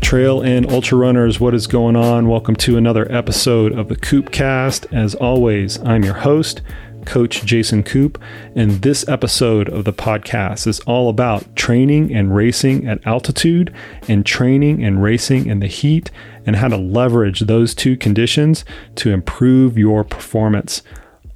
Trail and ultra runners, what is going on? Welcome to another episode of the KoopCast. As always, I'm your host, Coach Jason Koop, and this episode of the podcast is all about training and racing at altitude and training and racing in the heat and how to leverage those two conditions to improve your performance.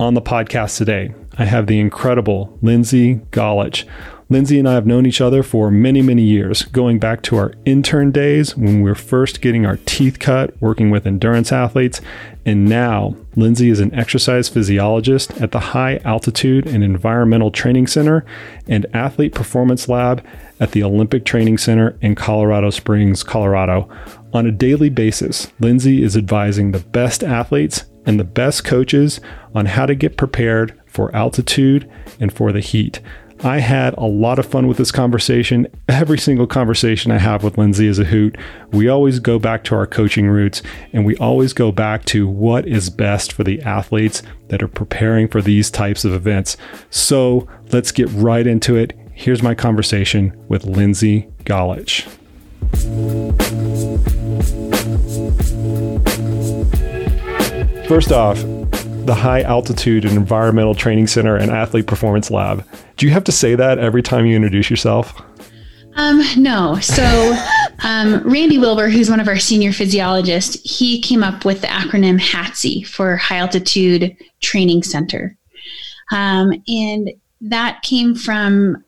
On the podcast today, I have the incredible Lindsay Golich. Lindsay and I have known each other for many, many years, going back to our intern days when we were first getting our teeth cut, working with endurance athletes. And now, Lindsay is an exercise physiologist at the High Altitude and Environmental Training Center and Athlete Performance Lab at the Olympic Training Center in Colorado Springs, Colorado. On a daily basis, Lindsay is advising the best athletes and the best coaches on how to get prepared for altitude and for the heat. I had a lot of fun with this conversation. Every single conversation I have with Lindsay is a hoot. We always go back to our coaching roots, and we always go back to what is best for the athletes that are preparing for these types of events. So let's get right into it. Here's my conversation with Lindsay Golich. First off, the High Altitude and Environmental Training Center and Athlete Performance Lab. Do you have to say that every time you introduce yourself? No. So Randy Wilbur, who's one of our senior physiologists, he came up with the acronym HATC for High Altitude Training Center. And that came from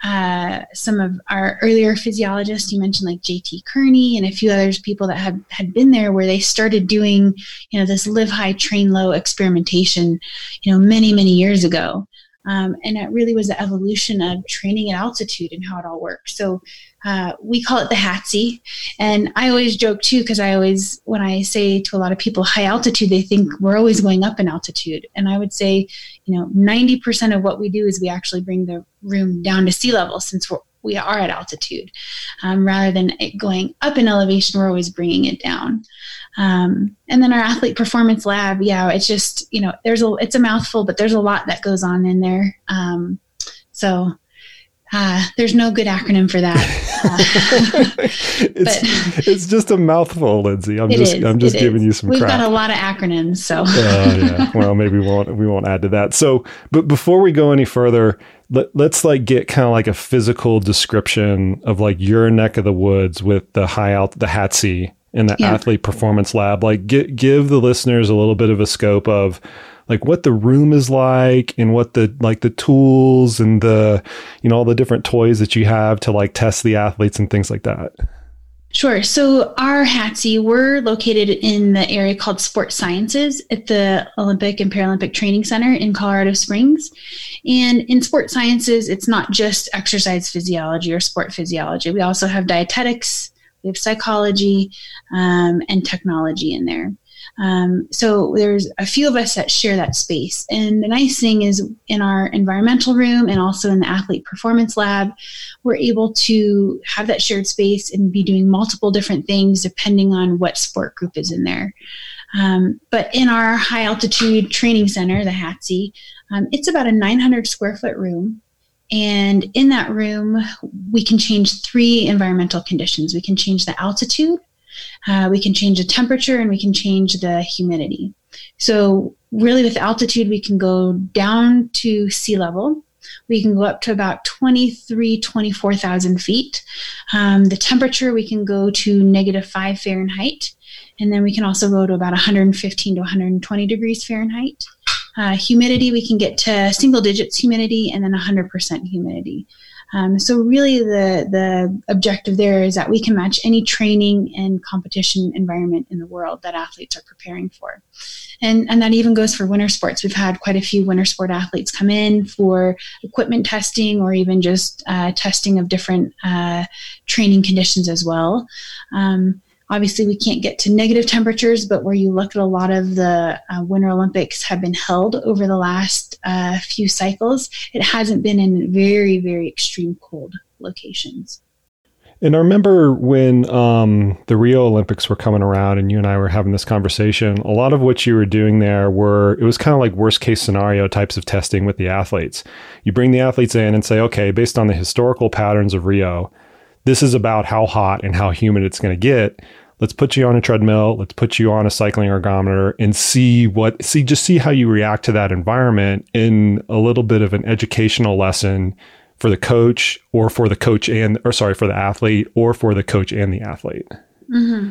some of our earlier physiologists. You mentioned like J.T. Kearney and a few others, people that had been there, where they started doing, this live high, train low experimentation, many, many years ago. And it really was the evolution of training at altitude and how it all works. So we call it the HATC. And I always joke too, because when I say to a lot of people high altitude, they think we're always going up in altitude. And I would say, 90% of what we do is we actually bring the room down to sea level, since we are at altitude. Rather than it going up in elevation, we're always bringing it down. And then our athlete performance lab, it's just, it's a mouthful, but there's a lot that goes on in there. There's no good acronym for that. It's just a mouthful, Lindsay. I'm just giving you some crap. We've got a lot of acronyms, so. Yeah. Well, maybe we won't add to that. So, but before we go any further, let's like get kind of like a physical description of like your neck of the woods with the HATC and the athlete performance lab. Like give the listeners a little bit of a scope of like what the room is like and what the tools and all the different toys that you have to like test the athletes and things like that. Sure. So our HATC, we're located in the area called Sports Sciences at the Olympic and Paralympic Training Center in Colorado Springs. And in Sports Sciences, it's not just exercise physiology or sport physiology. We also have dietetics, we have psychology, and technology in there. So there's a few of us that share that space. And the nice thing is in our environmental room and also in the athlete performance lab, we're able to have that shared space and be doing multiple different things depending on what sport group is in there. But in our high altitude training center, the HATC, it's about a 900 square foot room. And in that room, we can change three environmental conditions. We can change the altitude, we can change the temperature, and we can change the humidity. So really with altitude, we can go down to sea level. We can go up to about 24,000 feet. The temperature, we can go to -5 Fahrenheit. And then we can also go to about 115 to 120 degrees Fahrenheit. Humidity, we can get to single digits humidity and then 100% humidity. So really the objective there is that we can match any training and competition environment in the world that athletes are preparing for. And that even goes for winter sports. We've had quite a few winter sport athletes come in for equipment testing or even just testing of different training conditions as well. Obviously, we can't get to negative temperatures, but where you look at a lot of the Winter Olympics have been held over the last few cycles, it hasn't been in very, very extreme cold locations. And I remember when the Rio Olympics were coming around and you and I were having this conversation, a lot of what you were doing there were, it was kind of like worst case scenario types of testing with the athletes. You bring the athletes in and say, okay, based on the historical patterns of Rio, this is about how hot and how humid it's going to get. Let's put you on a treadmill. Let's put you on a cycling ergometer and see how you react to that environment in a little bit of an educational lesson for the coach for the athlete or for the coach and the athlete. Mm-hmm.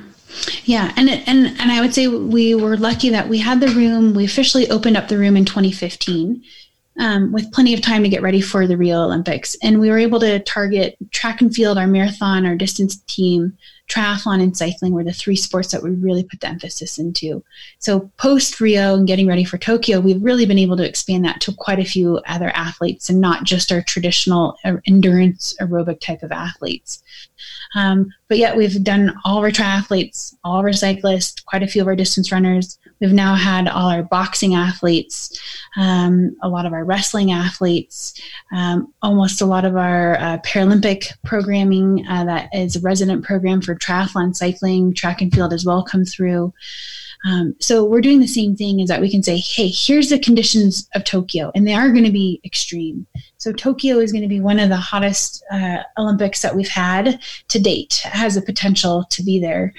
Yeah. And I would say we were lucky that we had the room. We officially opened up the room in 2015 with plenty of time to get ready for the Rio Olympics. And we were able to target track and field, our marathon, our distance team, triathlon and cycling were the three sports that we really put the emphasis into. So post Rio and getting ready for Tokyo, we've really been able to expand that to quite a few other athletes and not just our traditional endurance aerobic type of athletes. But yet we've done all of our triathletes, all of our cyclists, quite a few of our distance runners. We've now had all our boxing athletes, a lot of our wrestling athletes, almost a lot of our Paralympic programming that is a resident program for triathlon, cycling, track and field as well come through. So we're doing the same thing, is that we can say, hey, here's the conditions of Tokyo, and they are going to be extreme. So Tokyo is going to be one of the hottest Olympics that we've had to date. It has the potential to be there.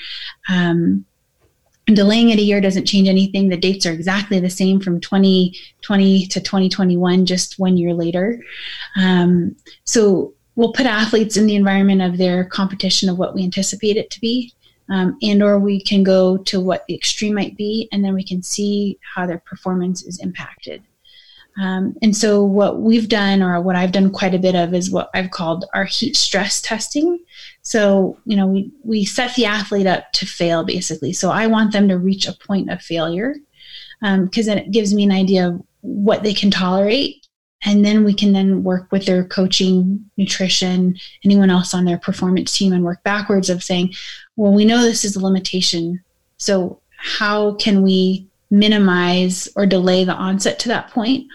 Delaying it a year doesn't change anything. The dates are exactly the same from 2020 to 2021, just 1 year later. So we'll put athletes in the environment of their competition of what we anticipate it to be, and or we can go to what the extreme might be, and then we can see how their performance is impacted. And so what we've done, or what I've done quite a bit of, is what I've called our heat stress testing. So, we set the athlete up to fail, basically. So I want them to reach a point of failure, because then it gives me an idea of what they can tolerate. And then we can then work with their coaching, nutrition, anyone else on their performance team, and work backwards of saying, well, we know this is a limitation. So how can we minimize or delay the onset to that point?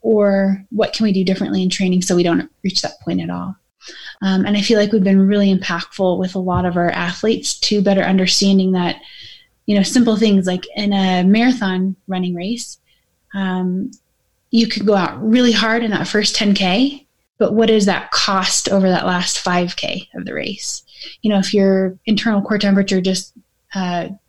Or what can we do differently in training so we don't reach that point at all? And I feel like we've been really impactful with a lot of our athletes to better understanding that, simple things like in a marathon running race, you could go out really hard in that first 10K, but what does that cost over that last 5K of the race? If your internal core temperature just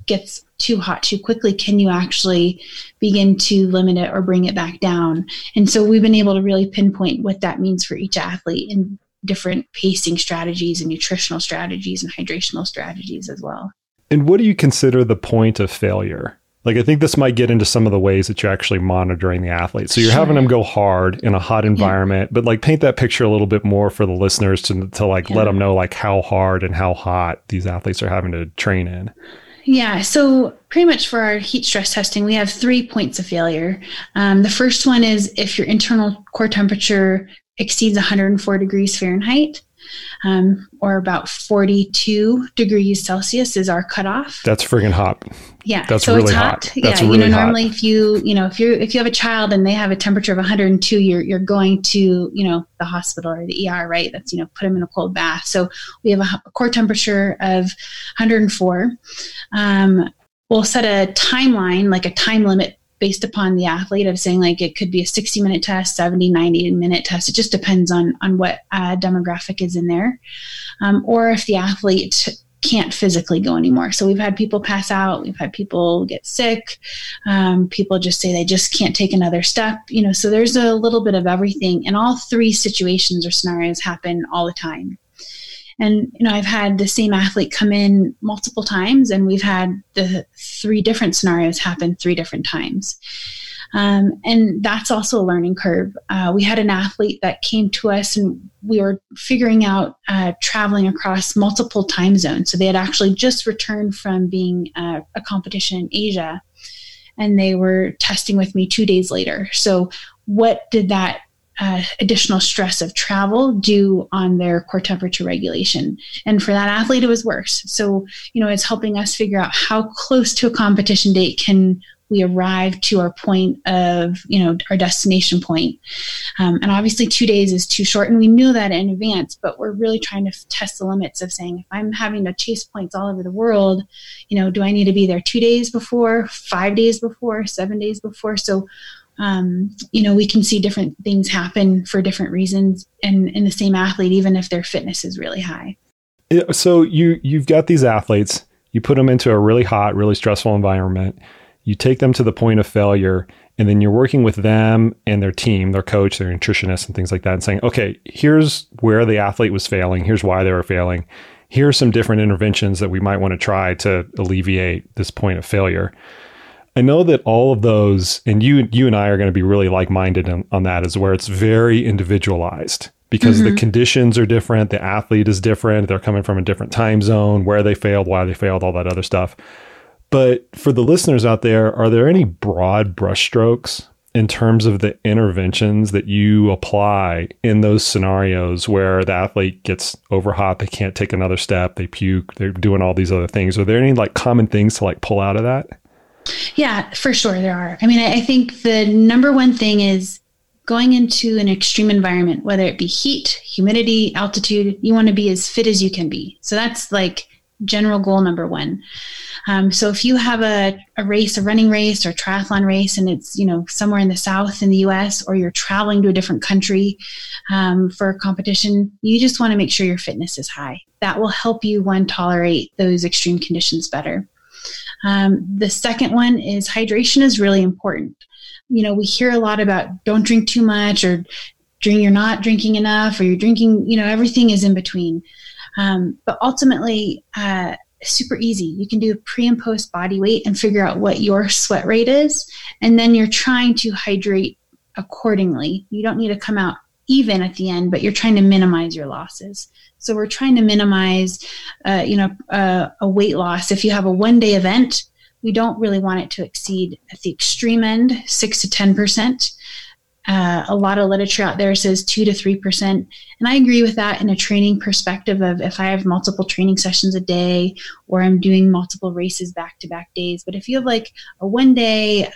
gets too hot too quickly, can you actually begin to limit it or bring it back down? And so we've been able to really pinpoint what that means for each athlete and different pacing strategies and nutritional strategies and hydrational strategies as well. And what do you consider the point of failure? Like, I think this might get into some of the ways that you're actually monitoring the athletes. So you're having them go hard in a hot environment, but paint that picture a little bit more for the listeners to let them know how hard and how hot these athletes are having to train in. Yeah. So pretty much for our heat stress testing, we have 3 points of failure. The first one is if your internal core temperature exceeds 104 degrees Fahrenheit, or about 42 degrees Celsius is our cutoff. That's friggin' hot. Yeah. That's so really it's hot. That's really hot. Normally if you have a child and they have a temperature of 102, you're going to, the hospital or the ER, right? That's, put them in a cold bath. So we have a core temperature of 104. We'll set a timeline, like a time limit, based upon the athlete, of saying it could be a 60-minute test, 70, 90-minute test. It just depends on what demographic is in there, or if the athlete can't physically go anymore. So we've had people pass out. We've had people get sick. People just say they just can't take another step. So there's a little bit of everything. And all three situations or scenarios happen all the time. And, I've had the same athlete come in multiple times, and we've had the three different scenarios happen three different times. And that's also a learning curve. We had an athlete that came to us, and we were figuring out traveling across multiple time zones. So they had actually just returned from being a competition in Asia, and they were testing with me 2 days later. So what did that additional stress of travel due on their core temperature regulation? And for that athlete, it was worse. So, it's helping us figure out how close to a competition date can we arrive to our point of, our destination point. And obviously 2 days is too short, and we knew that in advance, but we're really trying to test the limits of saying, if I'm having to chase points all over the world, do I need to be there 2 days before, 5 days before, 7 days before? So, we can see different things happen for different reasons in the same athlete, even if their fitness is really high. So you've got these athletes, you put them into a really hot, really stressful environment. You take them to the point of failure, and then you're working with them and their team, their coach, their nutritionist, and things like that, and saying, okay, here's where the athlete was failing. Here's why they were failing. Here's some different interventions that we might want to try to alleviate this point of failure. I know that all of those, and you and I are going to be really like-minded on that, is where it's very individualized, because the conditions are different. The athlete is different. They're coming from a different time zone, where they failed, why they failed, all that other stuff. But for the listeners out there, are there any broad brushstrokes in terms of the interventions that you apply in those scenarios where the athlete gets overhot, they can't take another step, they puke, they're doing all these other things? Are there any common things to pull out of that? Yeah, for sure there are. I mean, I think the number one thing is going into an extreme environment, whether it be heat, humidity, altitude, you want to be as fit as you can be. So that's general goal number one. So if you have a race, a running race or triathlon race, and it's, somewhere in the South in the US, or you're traveling to a different country for a competition, you just want to make sure your fitness is high. That will help you, one, tolerate those extreme conditions better. The second one is hydration is really important. We hear a lot about don't drink too much, or you're not drinking enough, or you're drinking, everything is in between. But ultimately, super easy. You can do pre and post body weight and figure out what your sweat rate is. And then you're trying to hydrate accordingly. You don't need to come out even at the end, but you're trying to minimize your losses. So we're trying to minimize, a weight loss. If you have a one-day event, we don't really want it to exceed, at the extreme end, 6 to 10%. A lot of literature out there says 2 to 3%. And I agree with that in a training perspective of, if I have multiple training sessions a day, or I'm doing multiple races back-to-back days. But if you have a one-day,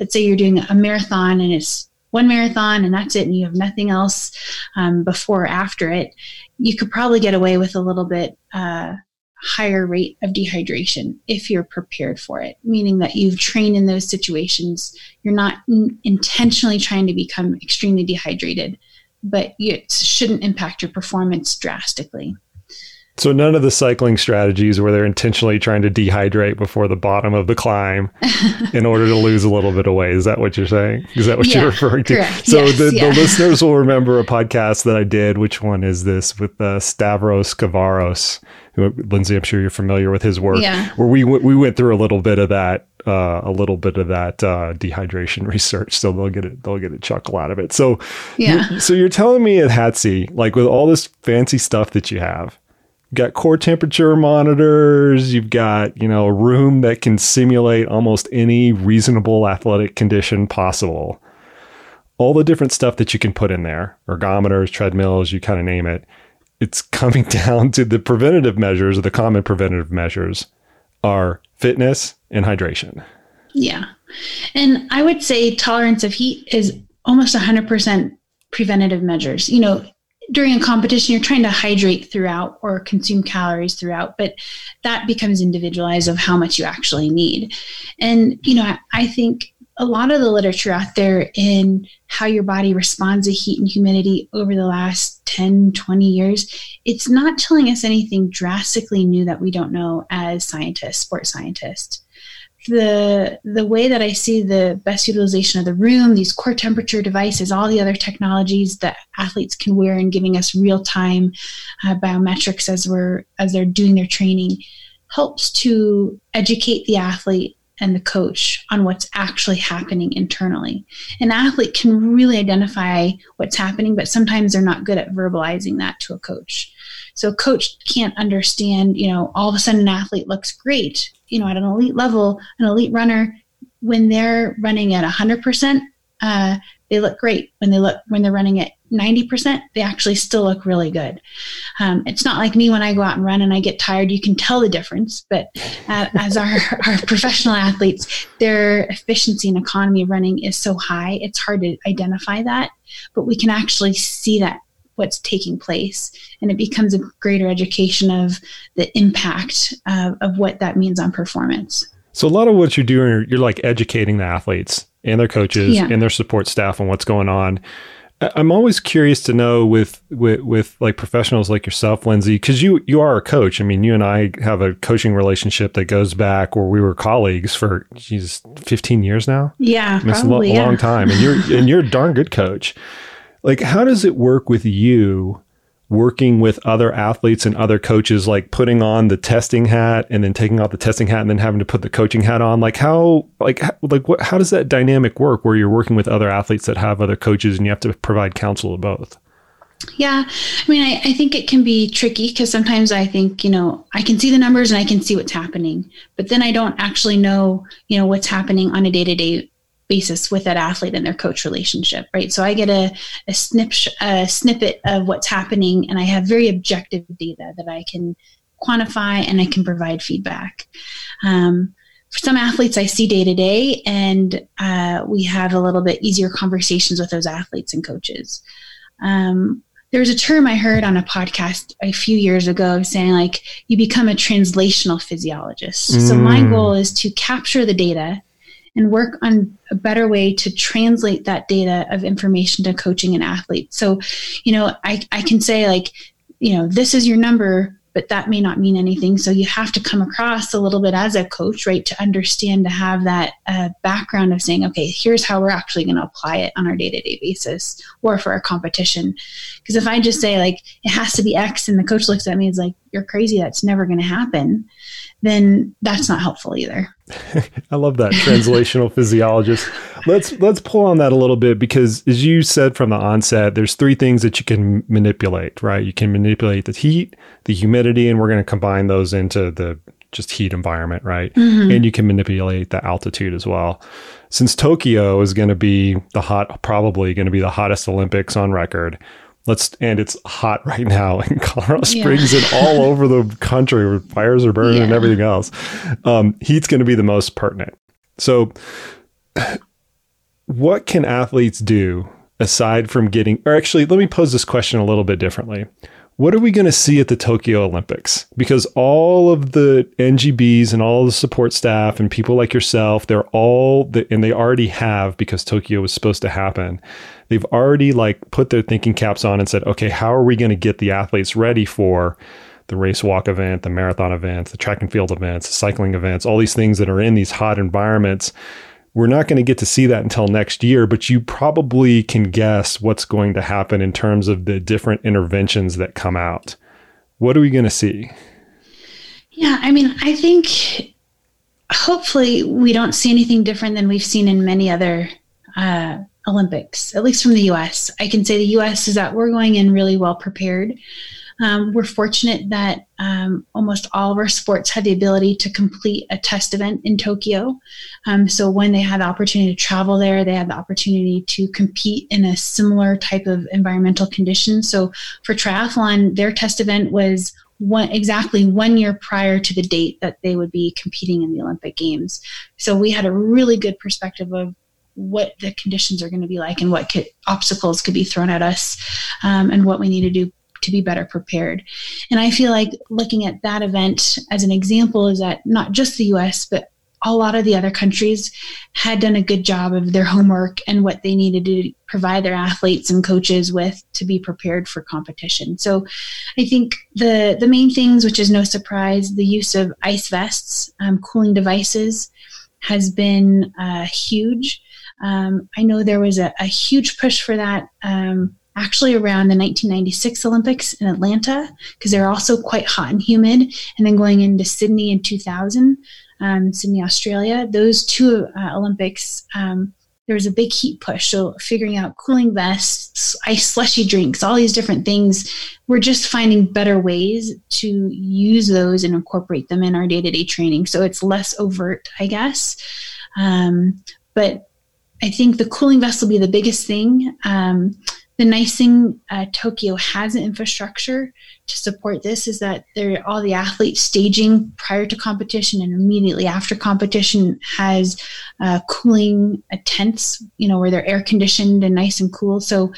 let's say you're doing a marathon, and it's one marathon and that's it, and you have nothing else before or after it, you could probably get away with a little bit higher rate of dehydration if you're prepared for it, meaning that you've trained in those situations. You're not intentionally trying to become extremely dehydrated, but it shouldn't impact your performance drastically. So none of the cycling strategies where they're intentionally trying to dehydrate before the bottom of the climb in order to lose a little bit of weight. Is that what you're saying? Is that what you're referring to? Correct. So yes, the listeners will remember a podcast that I did. Which one is this? With Stavros Kavouras, who, Lindsay, I'm sure you're familiar with his work, where we went through a little bit of that. Dehydration research, so they'll get a chuckle out of it. So you're telling me at HATC, with all this fancy stuff that you have, you've got core temperature monitors, you've got, a room that can simulate almost any reasonable athletic condition possible. All the different stuff that you can put in there, ergometers, treadmills, you kind of name it. It's coming down to the preventative measures, or the common preventative measures are fitness and hydration. Yeah. And I would say tolerance of heat is almost 100% preventative measures. During a competition, you're trying to hydrate throughout or consume calories throughout, but that becomes individualized of how much you actually need. And, I think a lot of the literature out there in how your body responds to heat and humidity over the last 10, 20 years, it's not telling us anything drastically new that we don't know as scientists, sports scientists. The way that I see the best utilization of the room, these core temperature devices, all the other technologies that athletes can wear and giving us real-time biometrics as they're doing their training, helps to educate the athlete and the coach on what's actually happening internally. An athlete can really identify what's happening, but sometimes they're not good at verbalizing that to a coach. So a coach can't understand, all of a sudden an athlete looks great. At an elite level, an elite runner, when they're running at 100%, they look great. When they're running at 90%, they actually still look really good. It's not like me when I go out and run and I get tired. You can tell the difference, but as our professional athletes, their efficiency and economy of running is so high, it's hard to identify that, but we can actually see that what's taking place, and it becomes a greater education of the impact of what that means on performance. So a lot of what you're doing, you're like educating the athletes and their coaches and their support staff on what's going on. I'm always curious to know with like professionals like yourself, Lindsay, because you are a coach. I mean, you and I have a coaching relationship that goes back where we were colleagues for 15 years now. Yeah, I mean, probably, it's a long time. And you're a darn good coach. Like, how does it work with you working with other athletes and other coaches, like putting on the testing hat and then taking off the testing hat and then having to put the coaching hat on? Like how does that dynamic work where you're working with other athletes that have other coaches and you have to provide counsel to both? Yeah. I mean, I think it can be tricky because sometimes I think, I can see the numbers and I can see what's happening, but then I don't actually know, what's happening on a day-to-day basis with that athlete and their coach relationship, right? So I get a snippet of what's happening, and I have very objective data that I can quantify and I can provide feedback. For some athletes, I see day to day, and we have a little bit easier conversations with those athletes and coaches. There's a term I heard on a podcast a few years ago saying, like, you become a translational physiologist. So my goal is to capture the data and work on a better way to translate that data of information to coaching an athlete. So, I can say, like, this is your number, but that may not mean anything. So you have to come across a little bit as a coach, right, to understand, to have that background of saying, okay, here's how we're actually going to apply it on our day-to-day basis or for our competition. Because if I just say, like, it has to be X, and the coach looks at me and is like, you're crazy, that's never going to happen, then that's not helpful either. I love that, translational physiologist. Let's pull on that a little bit, because as you said from the onset, there's three things that you can manipulate, right? You can manipulate the heat, the humidity, and we're going to combine those into the just heat environment, right? Mm-hmm. And you can manipulate the altitude as well. Since Tokyo is going to be the hottest Olympics on record, and it's hot right now in Colorado Springs and all over the country where fires are burning and everything else. Heat's going to be the most pertinent. So what can athletes do aside from let me pose this question a little bit differently. What are we going to see at the Tokyo Olympics? Because all of the NGBs and all the support staff and people like yourself, and they already have, because Tokyo was supposed to happen, they've already like put their thinking caps on and said, okay, how are we going to get the athletes ready for the race walk event, the marathon events, the track and field events, the cycling events, all these things that are in these hot environments? We're not going to get to see that until next year, but you probably can guess what's going to happen in terms of the different interventions that come out. What are we going to see? Yeah, I mean, I think hopefully we don't see anything different than we've seen in many other Olympics, at least from the U.S. I can say the U.S. is that we're going in really well prepared. We're fortunate that almost all of our sports had the ability to complete a test event in Tokyo. So when they had the opportunity to travel there, they had the opportunity to compete in a similar type of environmental condition. So for triathlon, their test event was exactly 1 year prior to the date that they would be competing in the Olympic Games. So we had a really good perspective of what the conditions are going to be like and what obstacles could be thrown at us and what we need to do to be better prepared. And I feel like looking at that event as an example is that not just the US, but a lot of the other countries had done a good job of their homework and what they needed to provide their athletes and coaches with to be prepared for competition. So I think the main things, which is no surprise, the use of ice vests, cooling devices has been huge. I know there was a huge push for that actually around the 1996 Olympics in Atlanta, because they're also quite hot and humid. And then going into Sydney in 2000, Sydney, Australia, those two Olympics, there was a big heat push. So figuring out cooling vests, ice slushy drinks, all these different things, we're just finding better ways to use those and incorporate them in our day-to-day training. So it's less overt, I guess. But I think the cooling vest will be the biggest thing. The nice thing Tokyo has an infrastructure to support this is that there all the athlete staging prior to competition and immediately after competition has cooling tents, where they're air conditioned and nice and cool. So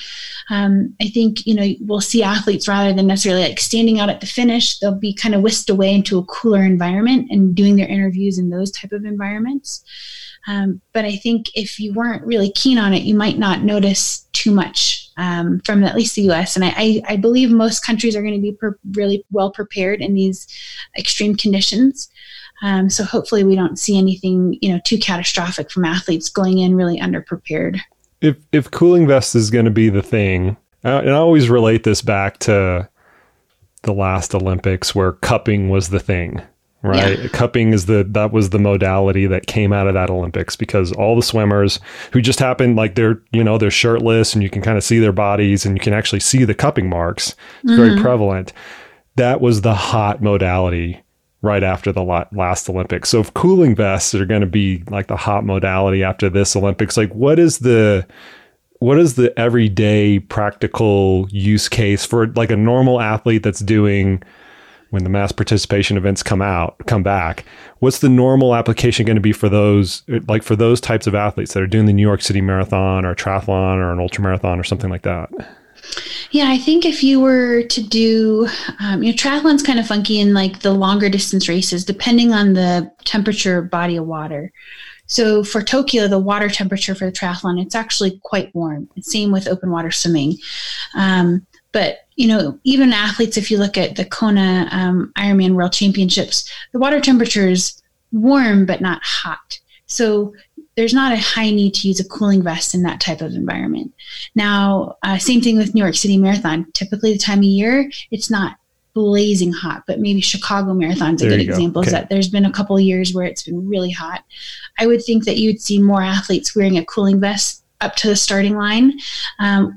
I think, we'll see athletes rather than necessarily like standing out at the finish, they'll be kind of whisked away into a cooler environment and doing their interviews in those type of environments. But I think if you weren't really keen on it, you might not notice too much from at least the U.S. And I believe most countries are going to be really well prepared in these extreme conditions. So hopefully we don't see anything, too catastrophic from athletes going in really underprepared. If cooling vests is going to be the thing, and I always relate this back to the last Olympics where cupping was the thing. Right. Yeah. Cupping is that was the modality that came out of that Olympics because all the swimmers who just happened, like they're shirtless and you can kind of see their bodies and you can actually see the cupping marks. It's very prevalent. That was the hot modality right after the last Olympics. So if cooling vests are going to be like the hot modality after this Olympics, like what is the everyday practical use case for like a normal athlete that's doing when the mass participation events come back, what's the normal application going to be for those types of athletes that are doing the New York City Marathon or a triathlon or an ultra marathon or something like that? Yeah, I think if you were to do, triathlon's kind of funky in like the longer distance races, depending on the temperature body of water. So for Tokyo, the water temperature for the triathlon, it's actually quite warm. Same with open water swimming. But even athletes, if you look at the Kona Ironman World Championships, the water temperature is warm but not hot. So there's not a high need to use a cooling vest in that type of environment. Now, same thing with New York City Marathon. Typically the time of year, it's not blazing hot, but maybe Chicago Marathon's a good example. Okay. Is that there's been a couple of years where it's been really hot. I would think that you'd see more athletes wearing a cooling vest up to the starting line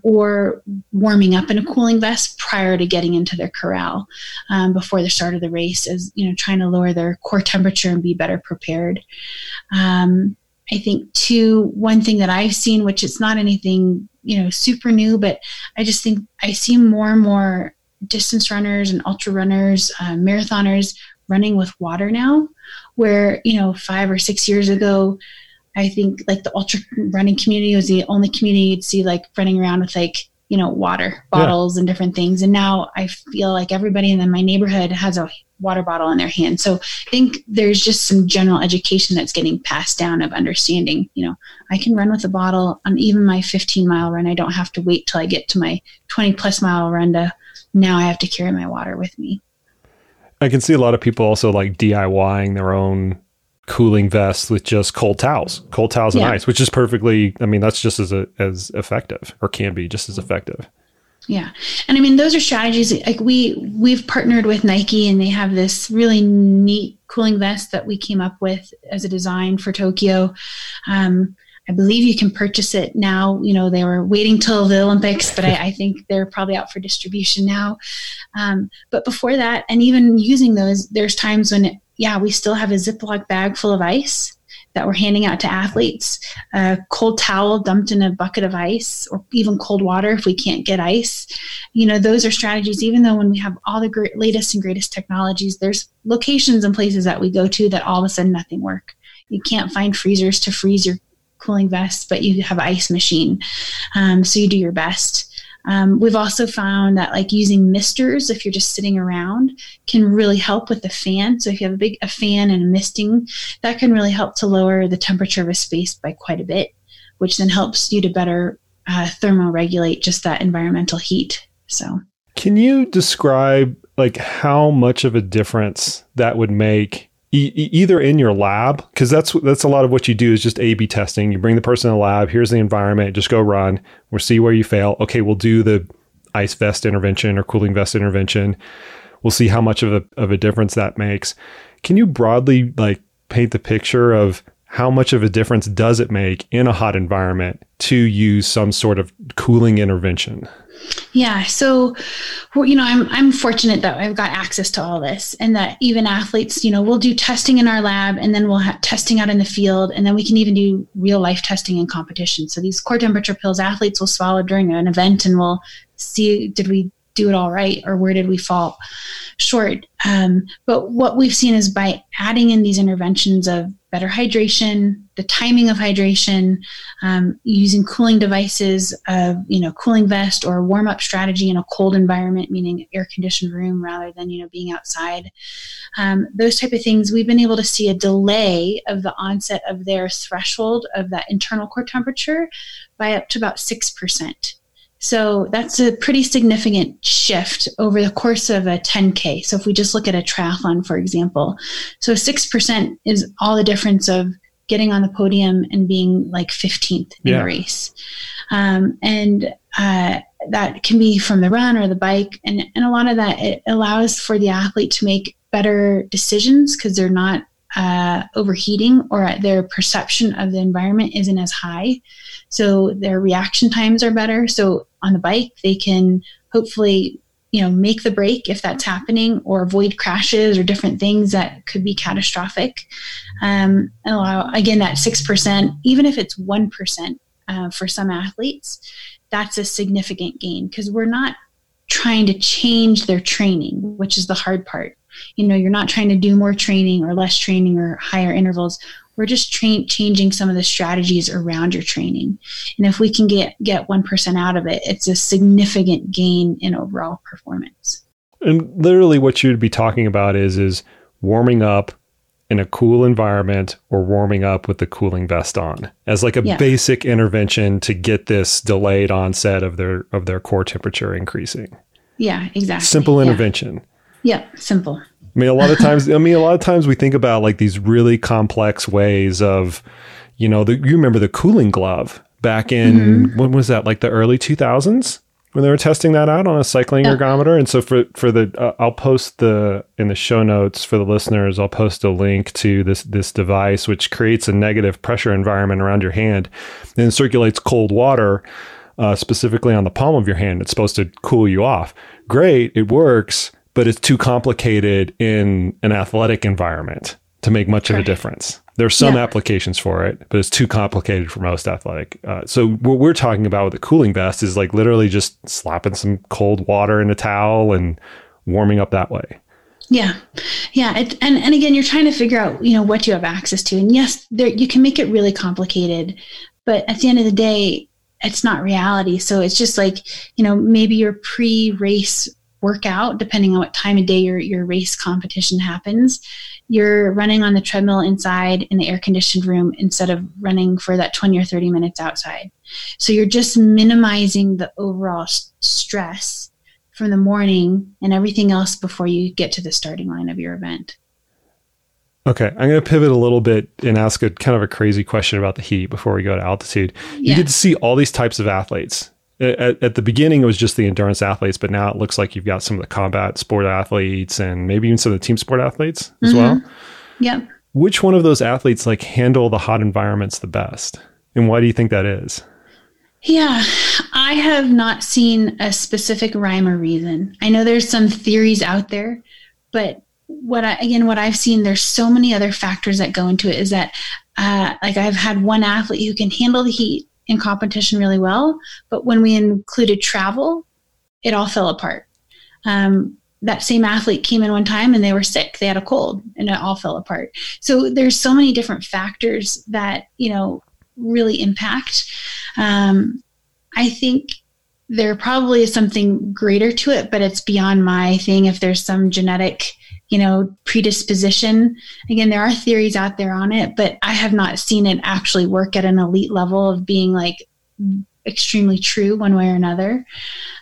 or warming up in a cooling vest prior to getting into their corral before the start of the race as, trying to lower their core temperature and be better prepared. I think too, one thing that I've seen, which it's not anything, super new, but I just think I see more and more distance runners and ultra runners, marathoners running with water now, where, 5 or 6 years ago, I think like the ultra running community was the only community you'd see like running around with like, water bottles and different things. And now I feel like everybody in my neighborhood has a water bottle in their hand. So I think there's just some general education that's getting passed down of understanding, I can run with a bottle on even my 15-mile run. I don't have to wait till I get to my 20-plus-mile run to now I have to carry my water with me. I can see a lot of people also like DIYing their own cooling vests with just cold towels and ice, which is perfectly, that's just as effective or can be just as effective. Yeah. And those are strategies like we've partnered with Nike and they have this really neat cooling vest that we came up with as a design for Tokyo. I believe you can purchase it now. They were waiting till the Olympics, but I think they're probably out for distribution now. But before that, and even using those, there's times when we still have a Ziploc bag full of ice that we're handing out to athletes, a cold towel dumped in a bucket of ice, or even cold water if we can't get ice. Those are strategies, even though when we have all the latest and greatest technologies, there's locations and places that we go to that all of a sudden nothing work. You can't find freezers to freeze your cooling vests, but you have an ice machine. So you do your best. We've also found that like using misters, if you're just sitting around, can really help with the fan. So if you have a fan and misting, that can really help to lower the temperature of a space by quite a bit, which then helps you to better thermoregulate just that environmental heat. So can you describe like how much of a difference that would make either in your lab? Because that's a lot of what you do is just A/B testing. You bring the person in the lab. Here's the environment. Just go run. We'll see where you fail. Okay, we'll do the ice vest intervention or cooling vest intervention. We'll see how much of a difference that makes. Can you broadly like paint the picture of how much of a difference does it make in a hot environment to use some sort of cooling intervention? Yeah. So, you know, I'm fortunate that I've got access to all this, and that even athletes, you know, we'll do testing in our lab, and then we'll have testing out in the field, and then we can even do real life testing in competition. So these core temperature pills athletes will swallow during an event, and we'll see, did we do it all right, or where did we fall short? But what we've seen is by adding in these interventions of better hydration, the timing of hydration, using cooling devices of, you know, cooling vest or warm-up strategy in a cold environment, meaning air-conditioned room rather than, you know, being outside. Those type of things, we've been able to see a delay of the onset of their threshold of that internal core temperature by up to about 6%. So that's a pretty significant shift over the course of a 10K. So if we just look at a triathlon, for example, so 6% is all the difference of getting on the podium and being like 15th in the race. That can be from the run or the bike. And a lot of that, it allows for the athlete to make better decisions because they're not overheating, or their perception of the environment isn't as high. So their reaction times are better. So on the bike, they can hopefully, you know, make the break if that's happening, or avoid crashes or different things that could be catastrophic. And allow, again, that 6%, even if it's 1% for some athletes, that's a significant gain, because we're not trying to change their training, which is the hard part. You know, you're not trying to do more training or less training or higher intervals. We're just changing some of the strategies around your training. And if we can get 1% out of it, it's a significant gain in overall performance. And literally what you'd be talking about is warming up in a cool environment, or warming up with the cooling vest on as like a basic intervention to get this delayed onset of their core temperature increasing. Yeah, exactly. Simple intervention. Yeah, simple. I mean, a lot of times we think about like these really complex ways of, you know, you remember the cooling glove back in, when was that? Like the early 2000s when they were testing that out on a cycling ergometer. And so for the I'll post in the show notes for the listeners, I'll post a link to this device, which creates a negative pressure environment around your hand and circulates cold water, specifically on the palm of your hand. It's supposed to cool you off. Great. It works. But it's too complicated in an athletic environment to make much of a difference. There's some applications for it, but it's too complicated for most athletic. So what we're talking about with the cooling vest is like literally just slapping some cold water in a towel and warming up that way. Yeah. Yeah. And again, you're trying to figure out, you know, what you have access to. And yes, you can make it really complicated, but at the end of the day, it's not reality. So it's just like, you know, maybe your pre-race workout, depending on what time of day your race competition happens, you're running on the treadmill inside in the air-conditioned room instead of running for that 20 or 30 minutes outside. So you're just minimizing the overall stress from the morning and everything else before you get to the starting line of your event. Okay, I'm going to pivot a little bit and ask a kind of a crazy question about the heat before we go to altitude. You get to see all these types of athletes. At the beginning, it was just the endurance athletes, but now it looks like you've got some of the combat sport athletes and maybe even some of the team sport athletes as well. Yeah. Which one of those athletes like handle the hot environments the best? And why do you think that is? Yeah, I have not seen a specific rhyme or reason. I know there's some theories out there, but what I've seen, there's so many other factors that go into it, is that like I've had one athlete who can handle the heat in competition really well, but when we included travel, it all fell apart. That same athlete came in one time and they were sick. They had a cold and it all fell apart. So there's so many different factors that, you know, really impact. I think there probably is something greater to it, but it's beyond my thing. If there's some genetic, you know, predisposition. Again, there are theories out there on it, but I have not seen it actually work at an elite level of being like extremely true one way or another.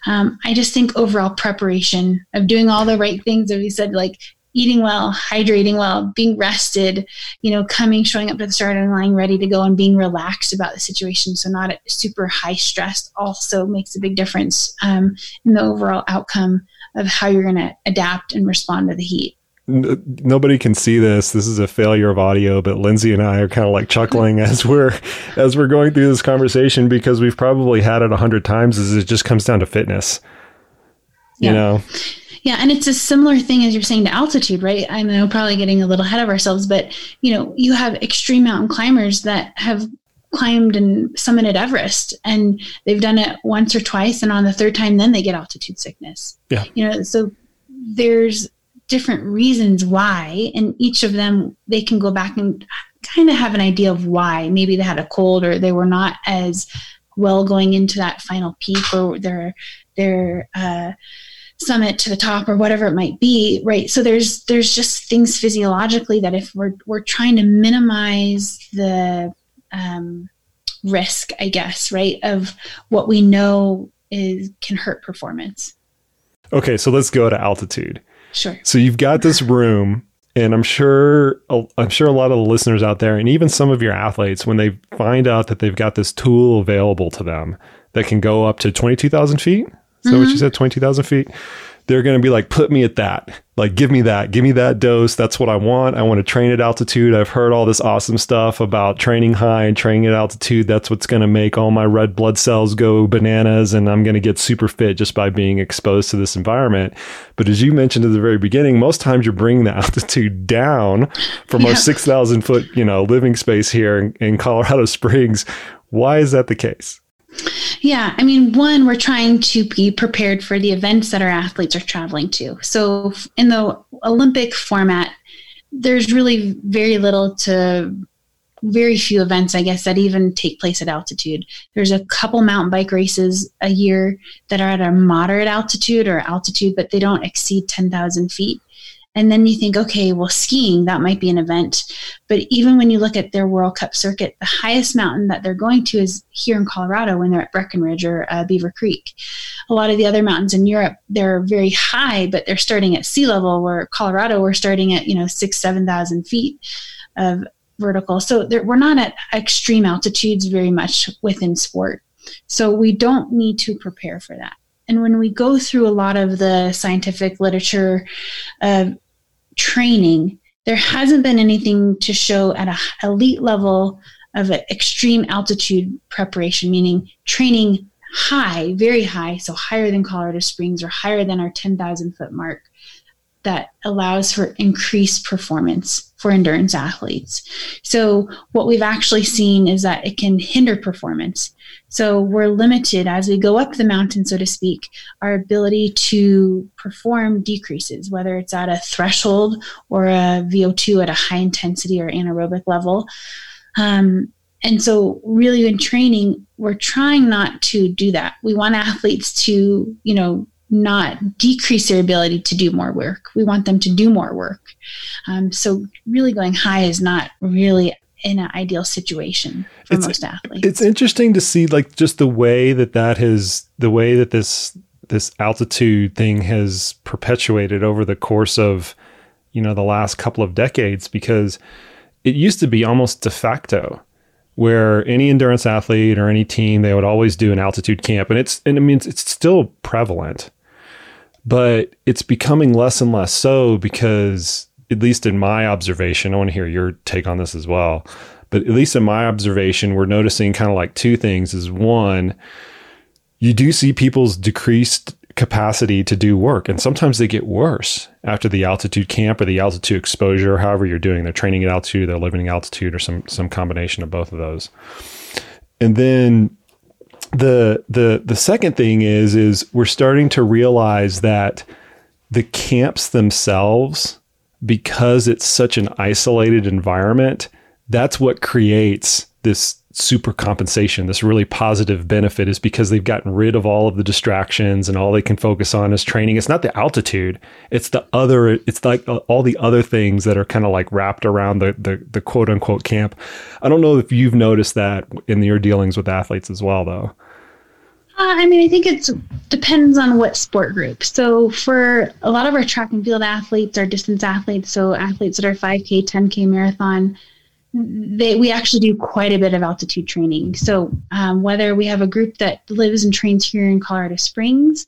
I just think overall preparation of doing all the right things that we said, like eating well, hydrating well, being rested, you know, showing up to the starting line ready to go and being relaxed about the situation. So not super high stress also makes a big difference in the overall outcome of how you're going to adapt and respond to the heat. Nobody can see this. This is a failure of audio, but Lindsay and I are kind of like chuckling as we're going through this conversation, because we've probably had it 100 times. It just comes down to fitness. you know? Yeah. And it's a similar thing as you're saying to altitude, right? I know, probably getting a little ahead of ourselves, but you know, you have extreme mountain climbers that have climbed and summited Everest, and they've done it once or twice, and on the third time, then they get altitude sickness. Yeah. You know, so there's different reasons why, and each of them, they can go back and kind of have an idea of why. Maybe they had a cold, or they were not as well going into that final peak, or their summit to the top, or whatever it might be, right? So there's just things physiologically that if we're trying to minimize the risk, I guess, right, of what we know can hurt performance. Okay, so let's go to altitude. Sure. So you've got this room, and I'm sure a lot of the listeners out there, and even some of your athletes, when they find out that they've got this tool available to them that can go up to 22,000 feet. So what you said, 22,000 feet, they're going to be like, put me at that. Like, give me that dose. That's what I want. I want to train at altitude. I've heard all this awesome stuff about training high and training at altitude. That's what's going to make all my red blood cells go bananas. And I'm going to get super fit just by being exposed to this environment. But as you mentioned at the very beginning, most times you're bringing the altitude down from our 6,000 foot, living space here in Colorado Springs. Why is that the case? Yeah. I mean, one, we're trying to be prepared for the events that our athletes are traveling to. So in the Olympic format, there's really very little to very few events, I guess, that even take place at altitude. There's a couple mountain bike races a year that are at a moderate altitude or altitude, but they don't exceed 10,000 feet. And then you think, okay, well, skiing, that might be an event. But even when you look at their World Cup circuit, the highest mountain that they're going to is here in Colorado when they're at Breckenridge or Beaver Creek. A lot of the other mountains in Europe, they're very high, but they're starting at sea level, where Colorado, we're starting at, 6,000-7,000 feet of vertical. So we're not at extreme altitudes very much within sport. So we don't need to prepare for that. And when we go through a lot of the scientific literature training, there hasn't been anything to show at an elite level of extreme altitude preparation, meaning training high, very high, so higher than Colorado Springs or higher than our 10,000 foot mark, that allows for increased performance for endurance athletes. So what we've actually seen is that it can hinder performance. So we're limited as we go up the mountain, so to speak. Our ability to perform decreases, whether it's at a threshold or a VO2 at a high intensity or anaerobic level. And so really in training, we're trying not to do that. We want athletes to, not decrease their ability to do more work. We want them to do more work. So really going high is not really in an ideal situation for most athletes. It's interesting to see just the way that this altitude thing has perpetuated over the course of, the last couple of decades, because it used to be almost de facto where any endurance athlete or any team, they would always do an altitude camp. It's still prevalent, but it's becoming less and less so because, at least in my observation, I want to hear your take on this as well, but at least in my observation, we're noticing kind of two things. Is one, you do see people's decreased capacity to do work, and sometimes they get worse after the altitude camp or the altitude exposure, however you're doing. They're training at altitude, they're living at altitude, or some combination of both of those. And then the second thing is we're starting to realize that the camps themselves, because it's such an isolated environment, that's what creates this super compensation, this really positive benefit, is because they've gotten rid of all of the distractions and all they can focus on is training. It's not the altitude, it's the other, it's like all the other things that are kind of wrapped around the quote unquote camp. I don't know if you've noticed that in your dealings with athletes as well, though. I think it depends on what sport group. So for a lot of our track and field athletes, our distance athletes, so athletes that are 5K, 10K marathon, we actually do quite a bit of altitude training. So whether we have a group that lives and trains here in Colorado Springs,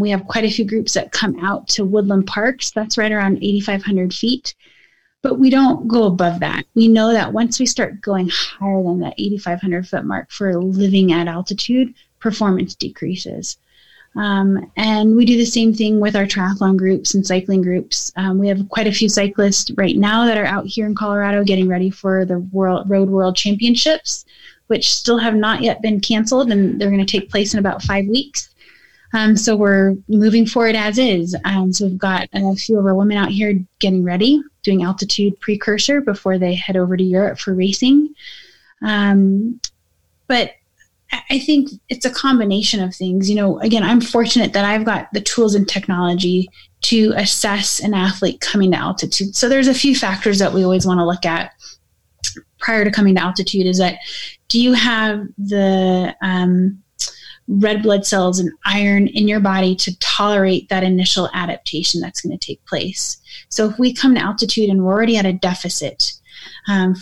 we have quite a few groups that come out to Woodland Park. So that's right around 8,500 feet. But we don't go above that. We know that once we start going higher than that 8,500 foot mark for living at altitude, performance decreases. And we do the same thing with our triathlon groups and cycling groups. We have quite a few cyclists right now that are out here in Colorado getting ready for the Road World Championships, which still have not yet been canceled, and they're going to take place in about 5 weeks. So we're moving forward as is. So we've got a few of our women out here getting ready, doing altitude precursor before they head over to Europe for racing. But I think it's a combination of things. You know, again, I'm fortunate that I've got the tools and technology to assess an athlete coming to altitude. So there's a few factors that we always want to look at prior to coming to altitude is that, do you have the red blood cells and iron in your body to tolerate that initial adaptation that's going to take place? So if we come to altitude and we're already at a deficit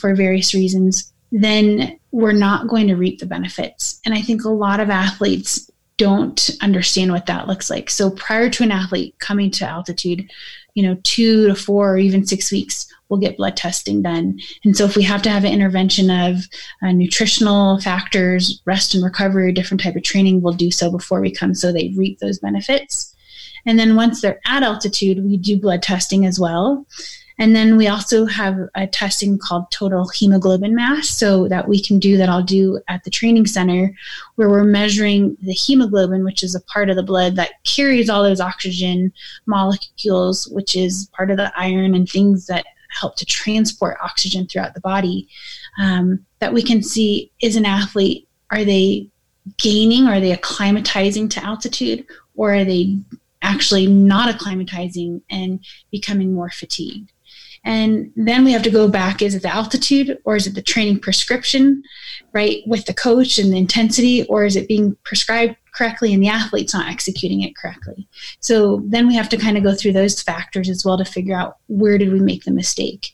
for various reasons, then we're not going to reap the benefits. And I think a lot of athletes don't understand what that looks like. So prior to an athlete coming to altitude, you know, 2 to 4 or even 6 weeks, we'll get blood testing done. And so if we have to have an intervention of nutritional factors, rest and recovery, different type of training, we'll do so before we come so they reap those benefits. And then once they're at altitude, we do blood testing as well. And then we also have a testing called total hemoglobin mass, so that we can do that I'll do at the training center, where we're measuring the hemoglobin, which is a part of the blood that carries all those oxygen molecules, which is part of the iron and things that help to transport oxygen throughout the body, that we can see is an athlete, are they gaining, are they acclimatizing to altitude, or are they actually not acclimatizing and becoming more fatigued? And then we have to go back, is it the altitude or is it the training prescription, right, with the coach and the intensity, or is it being prescribed correctly and the athlete's not executing it correctly? So then we have to kind of go through those factors as well to figure out where did we make the mistake.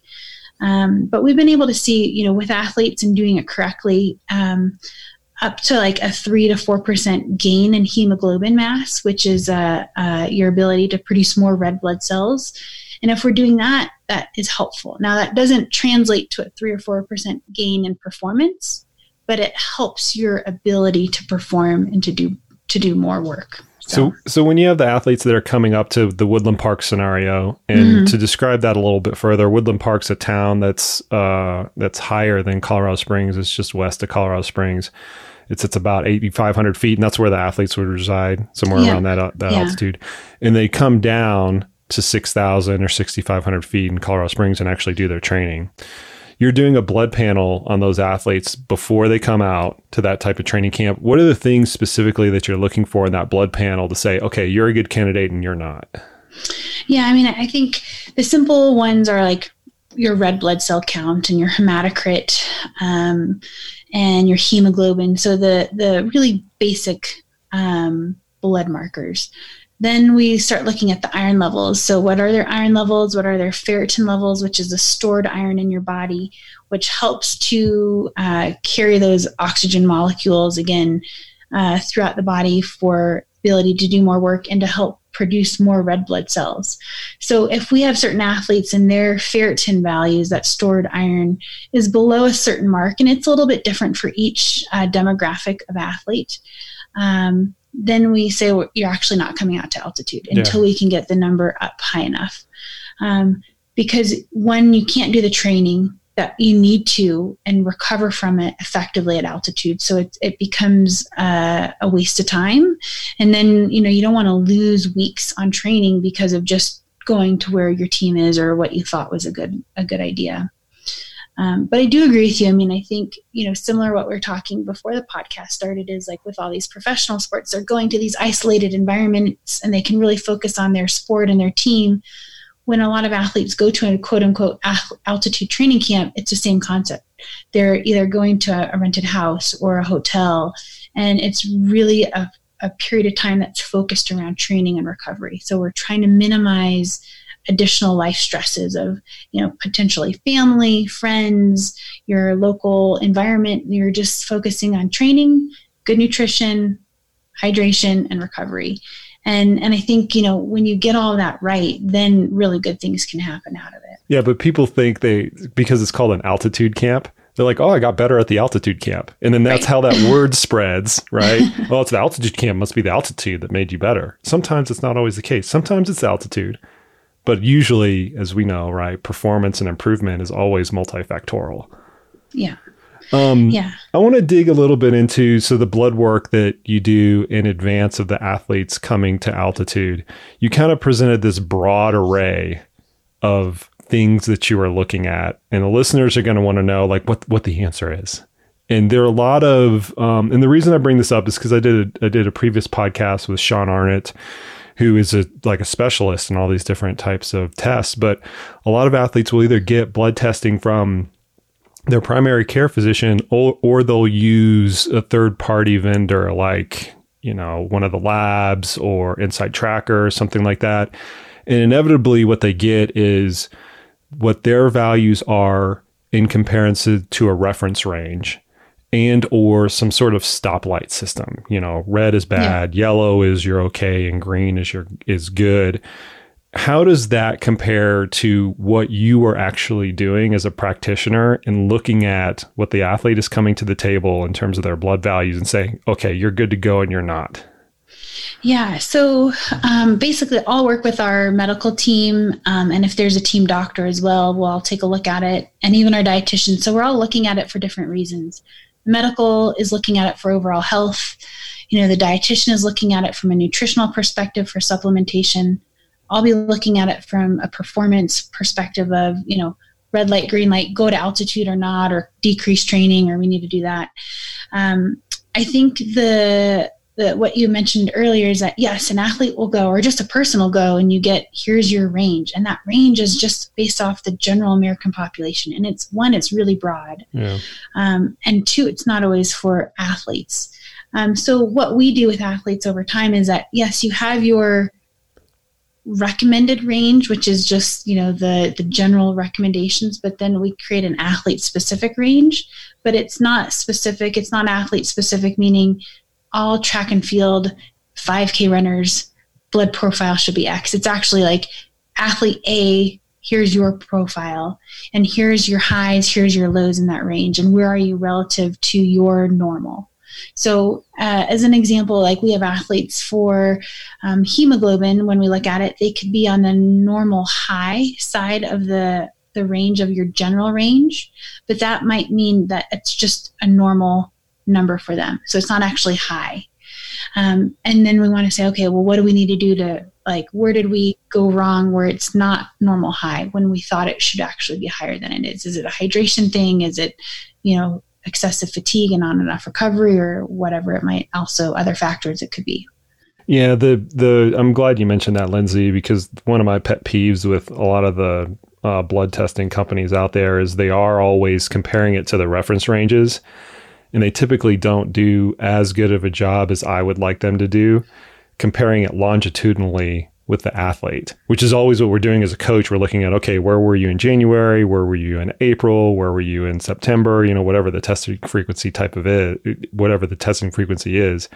But we've been able to see, you know, with athletes and doing it correctly, up to like a 3 to 4% gain in hemoglobin mass, which is your ability to produce more red blood cells. And if we're doing that, that is helpful. Now, that doesn't translate to a 3 or 4% gain in performance, but it helps your ability to perform and to do more work. So when you have the athletes that are coming up to the Woodland Park scenario, and to describe that a little bit further, Woodland Park's a town that's higher than Colorado Springs. It's just west of Colorado Springs. It's about 8,500 feet, and that's where the athletes would reside, somewhere around that altitude. And they come down to 6,000 or 6,500 feet in Colorado Springs and actually do their training. You're doing a blood panel on those athletes before they come out to that type of training camp. What are the things specifically that you're looking for in that blood panel to say, okay, you're a good candidate and you're not? Yeah, I mean, I think the simple ones are like your red blood cell count and your hematocrit and your hemoglobin. So the really basic blood markers. Then we start looking at the iron levels. So what are their iron levels? What are their ferritin levels, which is the stored iron in your body, which helps to carry those oxygen molecules, again, throughout the body for ability to do more work and to help produce more red blood cells. So if we have certain athletes and their ferritin values, that stored iron, is below a certain mark, and it's a little bit different for each demographic of athlete, then we say, well, you're actually not coming out to altitude until we can get the number up high enough. Because when you can't do the training that you need to and recover from it effectively at altitude, so it becomes a waste of time. And then, you know, you don't want to lose weeks on training because of just going to where your team is or what you thought was a good idea. But I do agree with you. I mean, I think, you know, similar to what we were talking before the podcast started is like with all these professional sports, they're going to these isolated environments and they can really focus on their sport and their team. When a lot of athletes go to a quote unquote altitude training camp, it's the same concept. They're either going to a rented house or a hotel, and it's really a period of time that's focused around training and recovery. So we're trying to minimize additional life stresses of, you know, potentially family, friends, your local environment. You're just focusing on training, good nutrition, hydration, and recovery. And I think, you know, when you get all that right, then really good things can happen out of it. Yeah, but people think because it's called an altitude camp, They're like, oh, I got better at the altitude camp. And then that's how that word spreads, right? Well, it's the altitude camp. Must be the altitude that made you better. Sometimes it's not always the case. Sometimes it's altitude. But usually, as we know, right, performance and improvement is always multifactorial. Yeah. I want to dig a little bit into, so the blood work that you do in advance of the athletes coming to altitude, you kind of presented this broad array of things that you are looking at, and the listeners are going to want to know like what the answer is. And there are a lot of, and the reason I bring this up is because I did a previous podcast with Sean Arnott, who is a specialist in all these different types of tests. But a lot of athletes will either get blood testing from their primary care physician, or they'll use a third party vendor, like, you know, one of the labs or Insight Tracker or something like that. And inevitably what they get is what their values are in comparison to a reference range, and or some sort of stoplight system. You know, red is bad, yellow is you're okay, and green is good. How does that compare to what you are actually doing as a practitioner and looking at what the athlete is coming to the table in terms of their blood values and saying, okay, you're good to go and you're not? Yeah. So basically I'll work with our medical team. And if there's a team doctor as well, we'll take a look at it, and even our dietitian. So we're all looking at it for different reasons. Medical is looking at it for overall health. You know, the dietitian is looking at it from a nutritional perspective for supplementation. I'll be looking at it from a performance perspective of, you know, red light, green light, go to altitude or not, or decrease training, or we need to do that. I think what you mentioned earlier is that, yes, an athlete will go, or just a person will go, and you get, here's your range. And that range is just based off the general American population. And it's, one, it's really broad. Yeah. And two, it's not always for athletes. So what we do with athletes over time is that, yes, you have your recommended range, which is just, you know, the general recommendations, but then we create an athlete specific range. But it's not specific, it's not athlete specific, meaning all track and field 5K runners blood profile should be X. It's actually like, athlete A, here's your profile, and here's your highs, here's your lows in that range, and where are you relative to your normal. So as an example, like, we have athletes for hemoglobin. When we look at it, they could be on the normal high side of the range of your general range, but that might mean that it's just a normal number for them. So it's not actually high. And then we want to say, okay, well, what do we need to do to, like, where did we go wrong where it's not normal high when we thought it should actually be higher than it is? Is it a hydration thing? Is it, you know, excessive fatigue and not enough recovery, or whatever it might, also other factors it could be. Yeah. I'm glad you mentioned that, Lindsay, because one of my pet peeves with a lot of the blood testing companies out there is they are always comparing it to the reference ranges, and they typically don't do as good of a job as I would like them to do, comparing it longitudinally with the athlete, which is always what we're doing as a coach. We're looking at, okay, where were you in January? Where were you in April? Where were you in September? You know, whatever the testing frequency whatever the testing frequency is,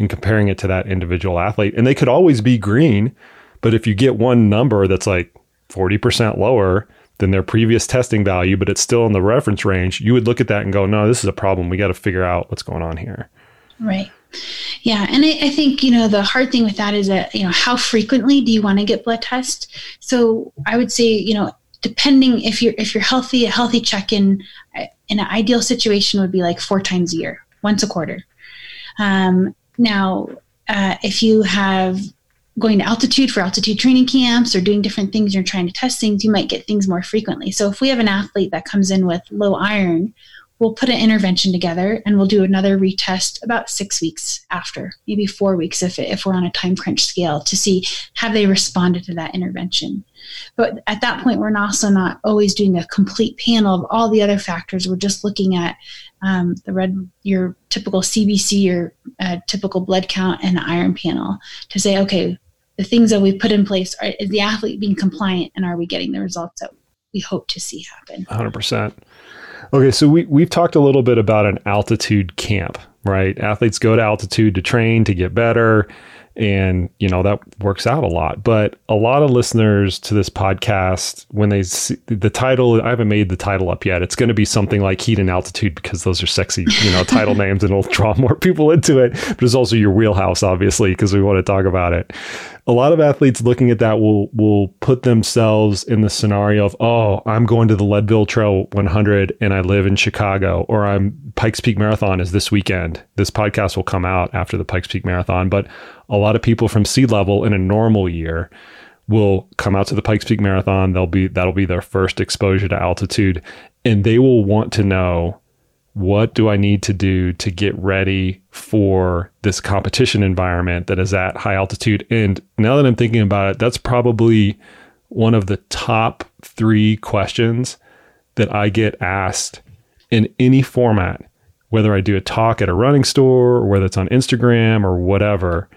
and comparing it to that individual athlete. And they could always be green, but if you get one number that's like 40% lower than their previous testing value, but it's still in the reference range, you would look at that and go, no, this is a problem. We got to figure out what's going on here. Right. Yeah. And I think, you know, the hard thing with that is that, you know, how frequently do you want to get blood tests? So I would say, you know, depending if you're healthy, a healthy check-in in an ideal situation would be like 4 times a year, once a quarter. Now, if you have going to altitude for altitude training camps or doing different things, you're trying to test things, you might get things more frequently. So if we have an athlete that comes in with low iron, we'll put an intervention together and we'll do another retest about 6 weeks after, maybe 4 weeks if we're on a time crunch scale, to see have they responded to that intervention. But at that point, we're also not always doing a complete panel of all the other factors. We're just looking at your typical CBC or typical blood count and the iron panel to say, okay, the things that we put in place, is the athlete being compliant, and are we getting the results that we hope to see happen? 100%. Okay, so we've talked a little bit about an altitude camp, right? Athletes go to altitude to train, to get better, And, you know, that works out a lot. But a lot of listeners to this podcast, when they see the title, I haven't made the title up yet. It's going to be something like Heat and Altitude, because those are sexy, you know, title names, and it'll draw more people into it. But it's also your wheelhouse, obviously, because we want to talk about it. A lot of athletes looking at that will put themselves in the scenario of, oh, I'm going to the Leadville Trail 100 and I live in Chicago, or I'm Pikes Peak Marathon is this weekend. This podcast will come out after the Pikes Peak Marathon, but a lot of people from sea level in a normal year will come out to the Pikes Peak Marathon. That'll be their first exposure to altitude, and they will want to know, what do I need to do to get ready for this competition environment that is at high altitude? And now that I'm thinking about it, that's probably one of the top three questions that I get asked in any format, whether I do a talk at a running store or whether it's on Instagram or whatever.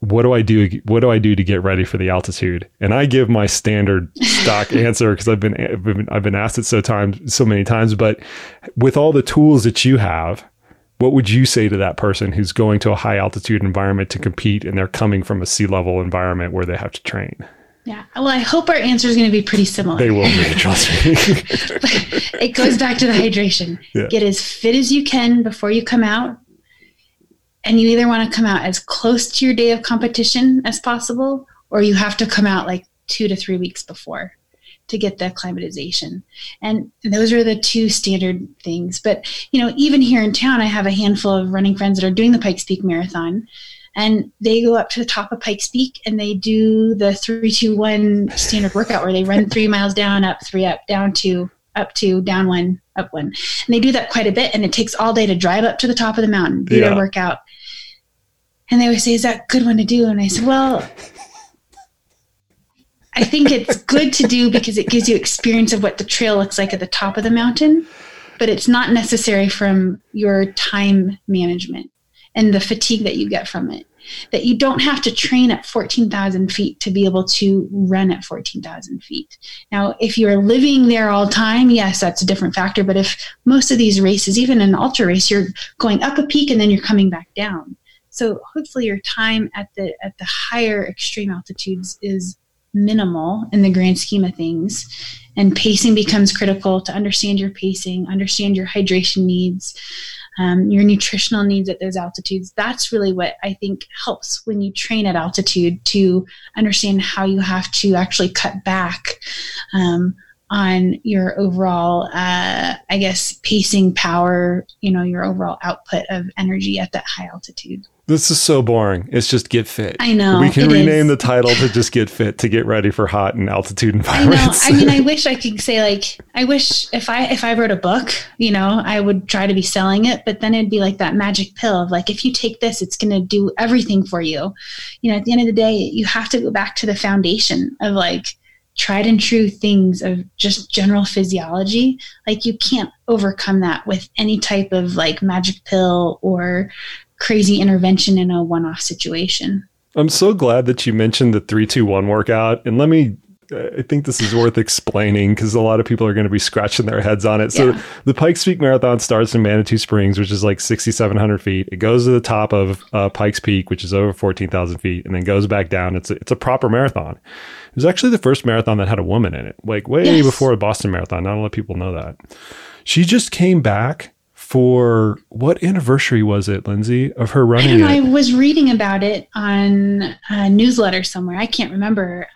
What do I do? What do I do to get ready for the altitude? And I give my standard stock answer, because I've been asked it so many times. But with all the tools that you have, what would you say to that person who's going to a high altitude environment to compete, and they're coming from a sea level environment where they have to train? Yeah. Well, I hope our answer is going to be pretty similar. They will be, trust me. It goes back to the hydration. Yeah. Get as fit as you can before you come out. And you either want to come out as close to your day of competition as possible, or you have to come out like 2 to 3 weeks before to get the acclimatization. And those are the two standard things. But, you know, even here in town, I have a handful of running friends that are doing the Pikes Peak Marathon, and they go up to the top of Pikes Peak and they do the 3-2-1 standard workout, where they run 3 miles down, up, three up, down two, up two, down one, up one. And they do that quite a bit, and it takes all day to drive up to the top of the mountain, do their workout. And they always say, is that a good one to do? And I said, well, I think it's good to do because it gives you experience of what the trail looks like at the top of the mountain, but it's not necessary from your time management and the fatigue that you get from it. That you don't have to train at 14,000 feet to be able to run at 14,000 feet. Now, if you're living there all time, yes, that's a different factor. But if most of these races, even an ultra race, you're going up a peak and then you're coming back down. So hopefully your time at the higher extreme altitudes is minimal in the grand scheme of things. And pacing becomes critical, to understand your pacing, understand your hydration needs, your nutritional needs at those altitudes. That's really what I think helps when you train at altitude, to understand how you have to actually cut back on your overall, I guess, pacing power, you know, your overall output of energy at that high altitude. This is so boring. It's just get fit. I know. We can rename the title to just get fit, to get ready for hot and altitude environments. I know. I mean, I wish I could say, like, I wish if I wrote a book, you know, I would try to be selling it, but then it'd be like that magic pill of like, if you take this, it's going to do everything for you. You know, at the end of the day, you have to go back to the foundation of like tried and true things of just general physiology. Like, you can't overcome that with any type of like magic pill or crazy intervention in a one-off situation. I'm so glad that you mentioned the 3-2-1 workout. And I think this is worth explaining, because a lot of people are going to be scratching their heads on it. Yeah. So the Pikes Peak Marathon starts in Manitou Springs, which is like 6,700 feet. It goes to the top of Pikes Peak, which is over 14,000 feet, and then goes back down. It's a proper marathon. It was actually the first marathon that had a woman in it, like before the Boston Marathon. Not a lot of people know that. She just came back for what anniversary was it, Lindsay, of her running? I don't know. I was reading about it on a newsletter somewhere. I can't remember.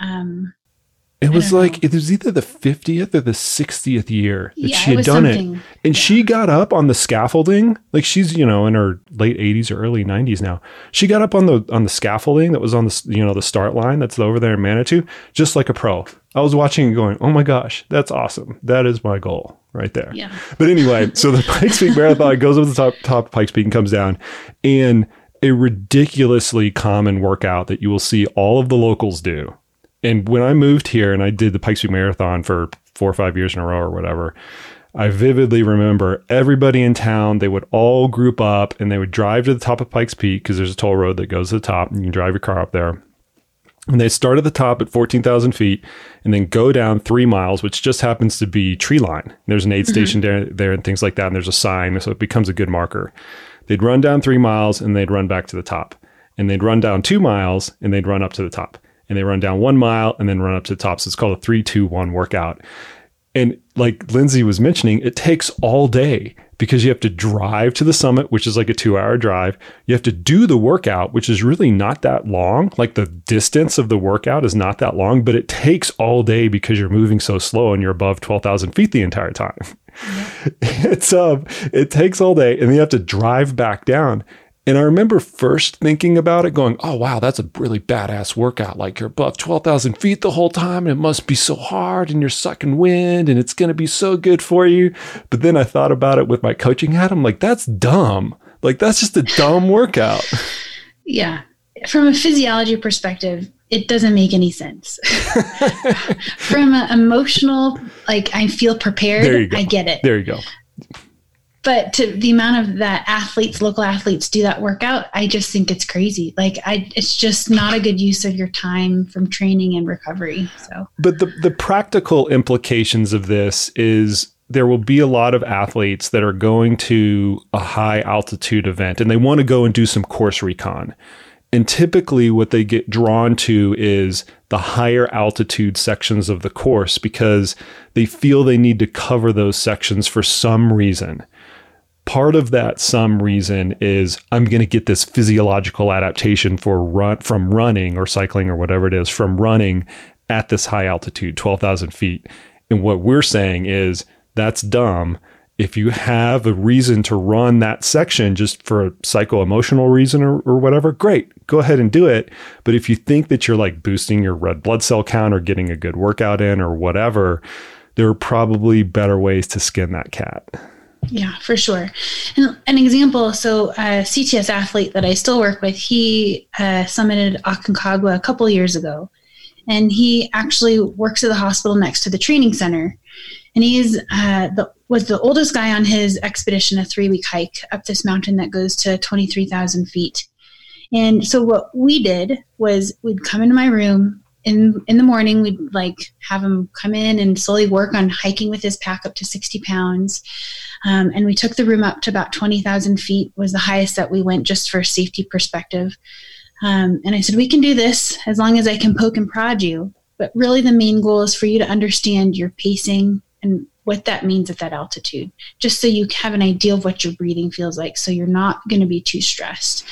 It was like, it was either the 50th or the 60th year that she had done it. And she got up on the scaffolding, like she's, you know, in her late 80s or early 90s now. She got up on the scaffolding that was on the, you know, the start line that's over there in Manitou, just like a pro. I was watching and going, oh my gosh, that's awesome. That is my goal right there. Yeah. But anyway, so the Pikes Peak Marathon goes over the top of Pikes Peak and comes down, and a ridiculously common workout that you will see all of the locals do. And when I moved here and I did the Pikes Peak Marathon for 4 or 5 years in a row or whatever, I vividly remember everybody in town, they would all group up and they would drive to the top of Pikes Peak, because there's a toll road that goes to the top and you can drive your car up there. And they start at the top at 14,000 feet and then go down 3 miles, which just happens to be tree line. There's an aid station there and things like that. And there's a sign. So it becomes a good marker. They'd run down 3 miles and they'd run back to the top. and they'd run down 2 miles and they'd run up to the top, and they run down 1 mile and then run up to the top. So it's called a 3-2-1 workout. And like Lindsay was mentioning, it takes all day because you have to drive to the summit, which is like a 2-hour drive. You have to do the workout, which is really not that long. Like the distance of the workout is not that long, but it takes all day because you're moving so slow and you're above 12,000 feet the entire time. It takes all day, and then you have to drive back down. And I remember first thinking about it going, oh, wow, that's a really badass workout. Like you're above 12,000 feet the whole time, and it must be so hard, and you're sucking wind, and it's going to be so good for you. But then I thought about it with my coaching hat. I'm like, that's dumb. Like that's just a dumb workout. Yeah. From a physiology perspective, it doesn't make any sense. From an emotional, like I feel prepared, I get it. There you go. But to the amount of that local athletes do that workout, I just think it's crazy. Like it's just not a good use of your time from training and recovery. So, but the practical implications of this is there will be a lot of athletes that are going to a high altitude event and they want to go and do some course recon. And typically what they get drawn to is the higher altitude sections of the course because they feel they need to cover those sections for some reason. Part of that some reason is I'm going to get this physiological adaptation from running or cycling or whatever it is, from running at this high altitude, 12,000 feet. And what we're saying is that's dumb. If you have a reason to run that section just for a psycho-emotional reason or whatever, great, go ahead and do it. But if you think that you're like boosting your red blood cell count or getting a good workout in or whatever, there are probably better ways to skin that cat. Yeah, for sure. And an example, so a CTS athlete that I still work with, he summited Aconcagua a couple years ago, and he actually works at the hospital next to the training center. And he was the oldest guy on his expedition, a 3-week hike up this mountain that goes to 23,000 feet. And so what we did was we'd come into my room in the morning. We'd like have him come in and slowly work on hiking with his pack up to 60 pounds. And we took the room up to about 20,000 feet was the highest that we went just for safety perspective. And I said, we can do this as long as I can poke and prod you. But really the main goal is for you to understand your pacing and what that means at that altitude, just so you have an idea of what your breathing feels like. So you're not going to be too stressed.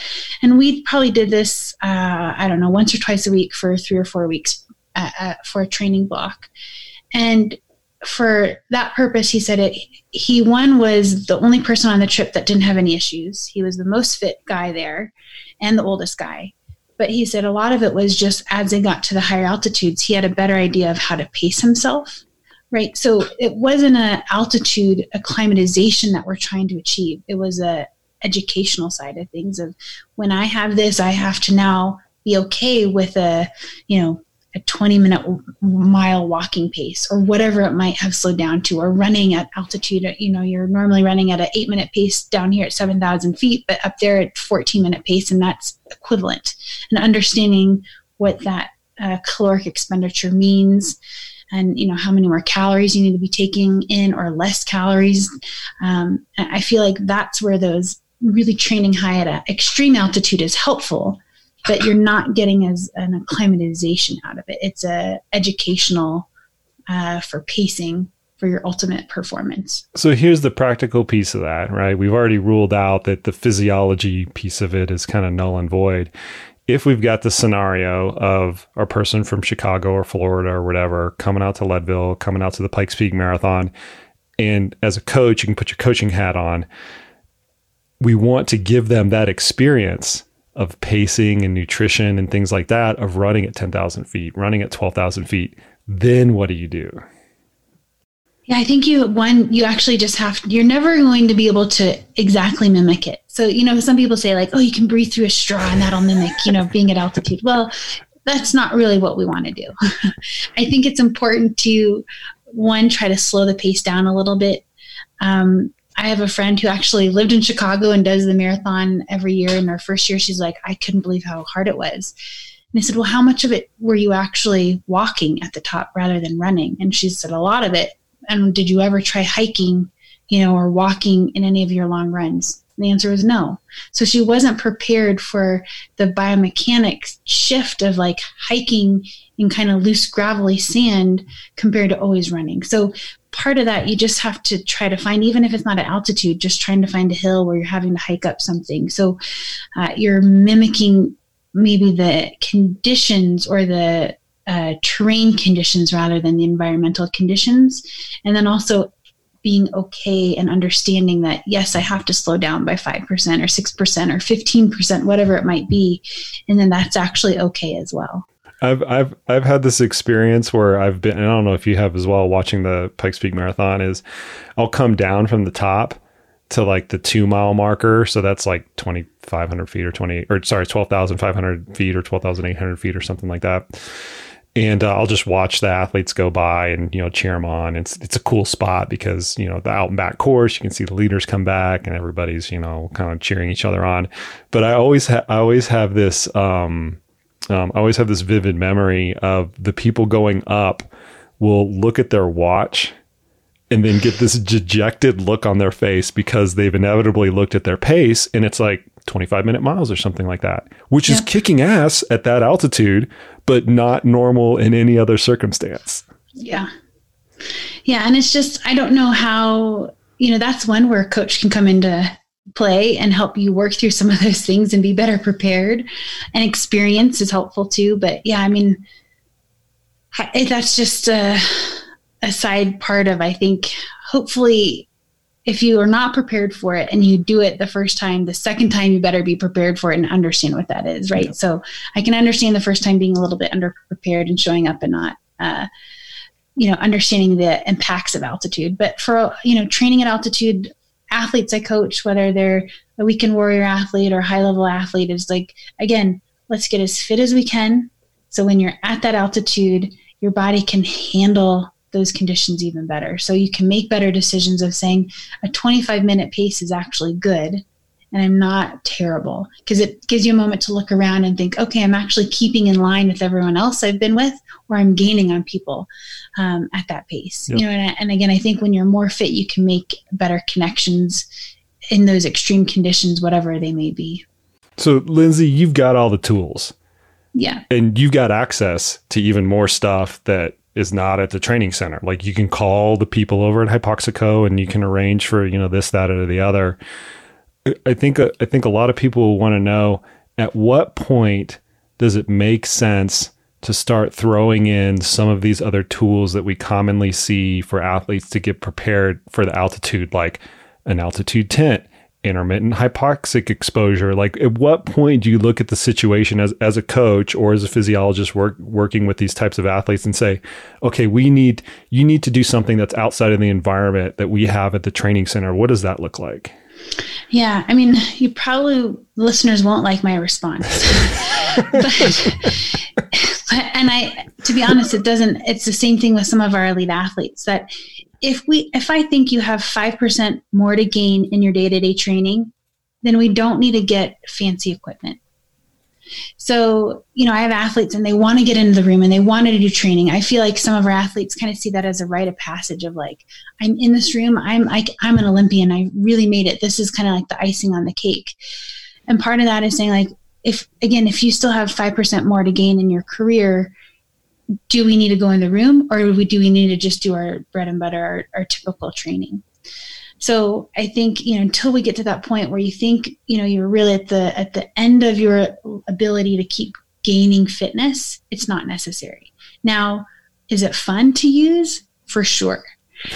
And we probably did this, once or twice a week for 3 or 4 weeks for a training block. And for that purpose, he said he was the only person on the trip that didn't have any issues. He was the most fit guy there and the oldest guy. But he said a lot of it was just as they got to the higher altitudes, he had a better idea of how to pace himself. Right. So it wasn't an altitude acclimatization that we're trying to achieve. It was a educational side of things of when I have this, I have to now be okay with a 20-minute mile walking pace or whatever it might have slowed down to, or running at altitude. You're normally running at an 8-minute pace down here at 7,000 feet, but up there at 14-minute pace, and that's equivalent. And understanding what that caloric expenditure means. And, how many more calories you need to be taking in or less calories. I feel like that's where those really training high at an extreme altitude is helpful, but you're not getting as an acclimatization out of it. It's a educational for pacing for your ultimate performance. So here's the practical piece of that, right? We've already ruled out that the physiology piece of it is kind of null and void. If we've got the scenario of a person from Chicago or Florida or whatever coming out to Leadville, coming out to the Pikes Peak Marathon, and as a coach, you can put your coaching hat on. We want to give them that experience of pacing and nutrition and things like that, of running at 10,000 feet, running at 12,000 feet. Then what do you do? Yeah, I think you actually just you're never going to be able to exactly mimic it. So, some people say like, oh, you can breathe through a straw and that'll mimic, being at altitude. Well, that's not really what we want to do. I think it's important to, one, try to slow the pace down a little bit. I have a friend who actually lived in Chicago and does the marathon every year. In her first year, she's like, I couldn't believe how hard it was. And I said, well, how much of it were you actually walking at the top rather than running? And she said, a lot of it. And did you ever try hiking, or walking in any of your long runs? And the answer was no. So she wasn't prepared for the biomechanics shift of like hiking in kind of loose gravelly sand compared to always running. So part of that, you just have to try to find, even if it's not at altitude, just trying to find a hill where you're having to hike up something. So you're mimicking maybe the conditions or the terrain conditions rather than the environmental conditions. And then also being okay and understanding that, yes, I have to slow down by 5% or 6% or 15%, whatever it might be. And then that's actually okay as well. I've had this experience where I've been, and I don't know if you have as well, watching the Pikes Peak Marathon, is I'll come down from the top to like the 2 mile marker. So that's like 2,500 feet or 12,500 feet or 12,800 feet or something like that. And I'll just watch the athletes go by and, you know, cheer them on. It's a cool spot because, you know, the out and back course, you can see the leaders come back and everybody's, you know, kind of cheering each other on. But I always have this vivid memory of the people going up will look at their watch and then get this dejected look on their face because they've inevitably looked at their pace, and it's like 25-minute miles or something like that, which is kicking ass at that altitude, but not normal in any other circumstance. Yeah. Yeah. And it's just, I don't know how, you know, that's one where a coach can come into play and help you work through some of those things and be better prepared, and experience is helpful too. But yeah, I mean, that's just a side part of, I think, hopefully if you are not prepared for it and you do it the first time, the second time you better be prepared for it and understand what that is. Right. Yeah. So I can understand the first time being a little bit underprepared and showing up and not, understanding the impacts of altitude. But for, you know, training at altitude, athletes I coach, whether they're a weekend warrior athlete or high level athlete, is like, again, let's get as fit as we can. So when you're at that altitude, your body can handle those conditions even better. So you can make better decisions of saying a 25-minute pace is actually good and I'm not terrible, because it gives you a moment to look around and think, okay, I'm actually keeping in line with everyone else I've been with, or I'm gaining on people at that pace. Yep. You know, and again, I think when you're more fit, you can make better connections in those extreme conditions, whatever they may be. So Lindsay, you've got all the tools. Yeah. And you've got access to even more stuff that is not at the training center. Like, you can call the people over at Hypoxico and you can arrange for, you know, this, that, or the other. I think a lot of people want to know, at what point does it make sense to start throwing in some of these other tools that we commonly see for athletes to get prepared for the altitude, like an altitude tent, intermittent hypoxic exposure? Like, at what point do you look at the situation as a coach or as a physiologist working with these types of athletes and say, okay, you need to do something that's outside of the environment that we have at the training center? What does that look like? Yeah. I mean, you probably, listeners won't like my response, to be honest, it's the same thing with some of our elite athletes, that if I think you have 5% more to gain in your day-to-day training, then we don't need to get fancy equipment. So, you know, I have athletes and they want to get into the room and they want to do training. I feel like some of our athletes kind of see that as a rite of passage of like, I'm in this room, I'm an Olympian, I really made it. This is kind of like the icing on the cake. And part of that is saying, like, if you still have 5% more to gain in your career, do we need to go in the room, or do we need to just do our bread and butter, our typical training? So I think, you know, until we get to that point where you think, you know, you're really at the end of your ability to keep gaining fitness, it's not necessary. Now, is it fun to use? For sure.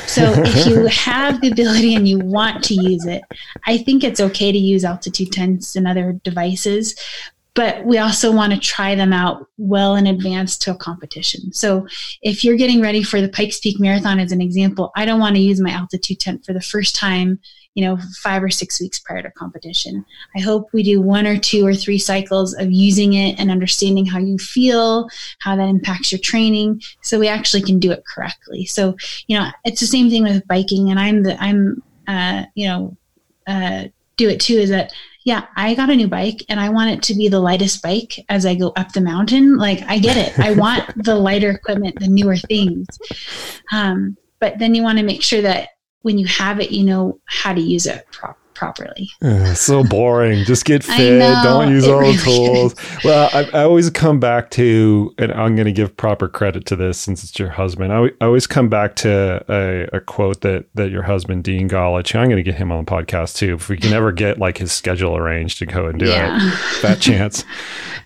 So if you have the ability and you want to use it, I think it's okay to use altitude tents and other devices, but we also want to try them out well in advance to a competition. So if you're getting ready for the Pikes Peak Marathon, as an example, I don't want to use my altitude tent for the first time, you know, 5 or 6 weeks prior to competition. I hope we do 1 or 2 or 3 cycles of using it and understanding how you feel, how that impacts your training, so we actually can do it correctly. So, you know, it's the same thing with biking, and do it too, is that, yeah, I got a new bike and I want it to be the lightest bike as I go up the mountain. Like, I get it. I want the lighter equipment, the newer things. But then you want to make sure that when you have it, you know how to use it properly. properly. So boring. Just get fit. Don't use all the tools. Well, I always come back to, and I'm going to give proper credit to this since it's your husband. I always come back to a quote that your husband, Dean Golich, I'm going to get him on the podcast too. If we can ever get like his schedule arranged to go and do it, that chance.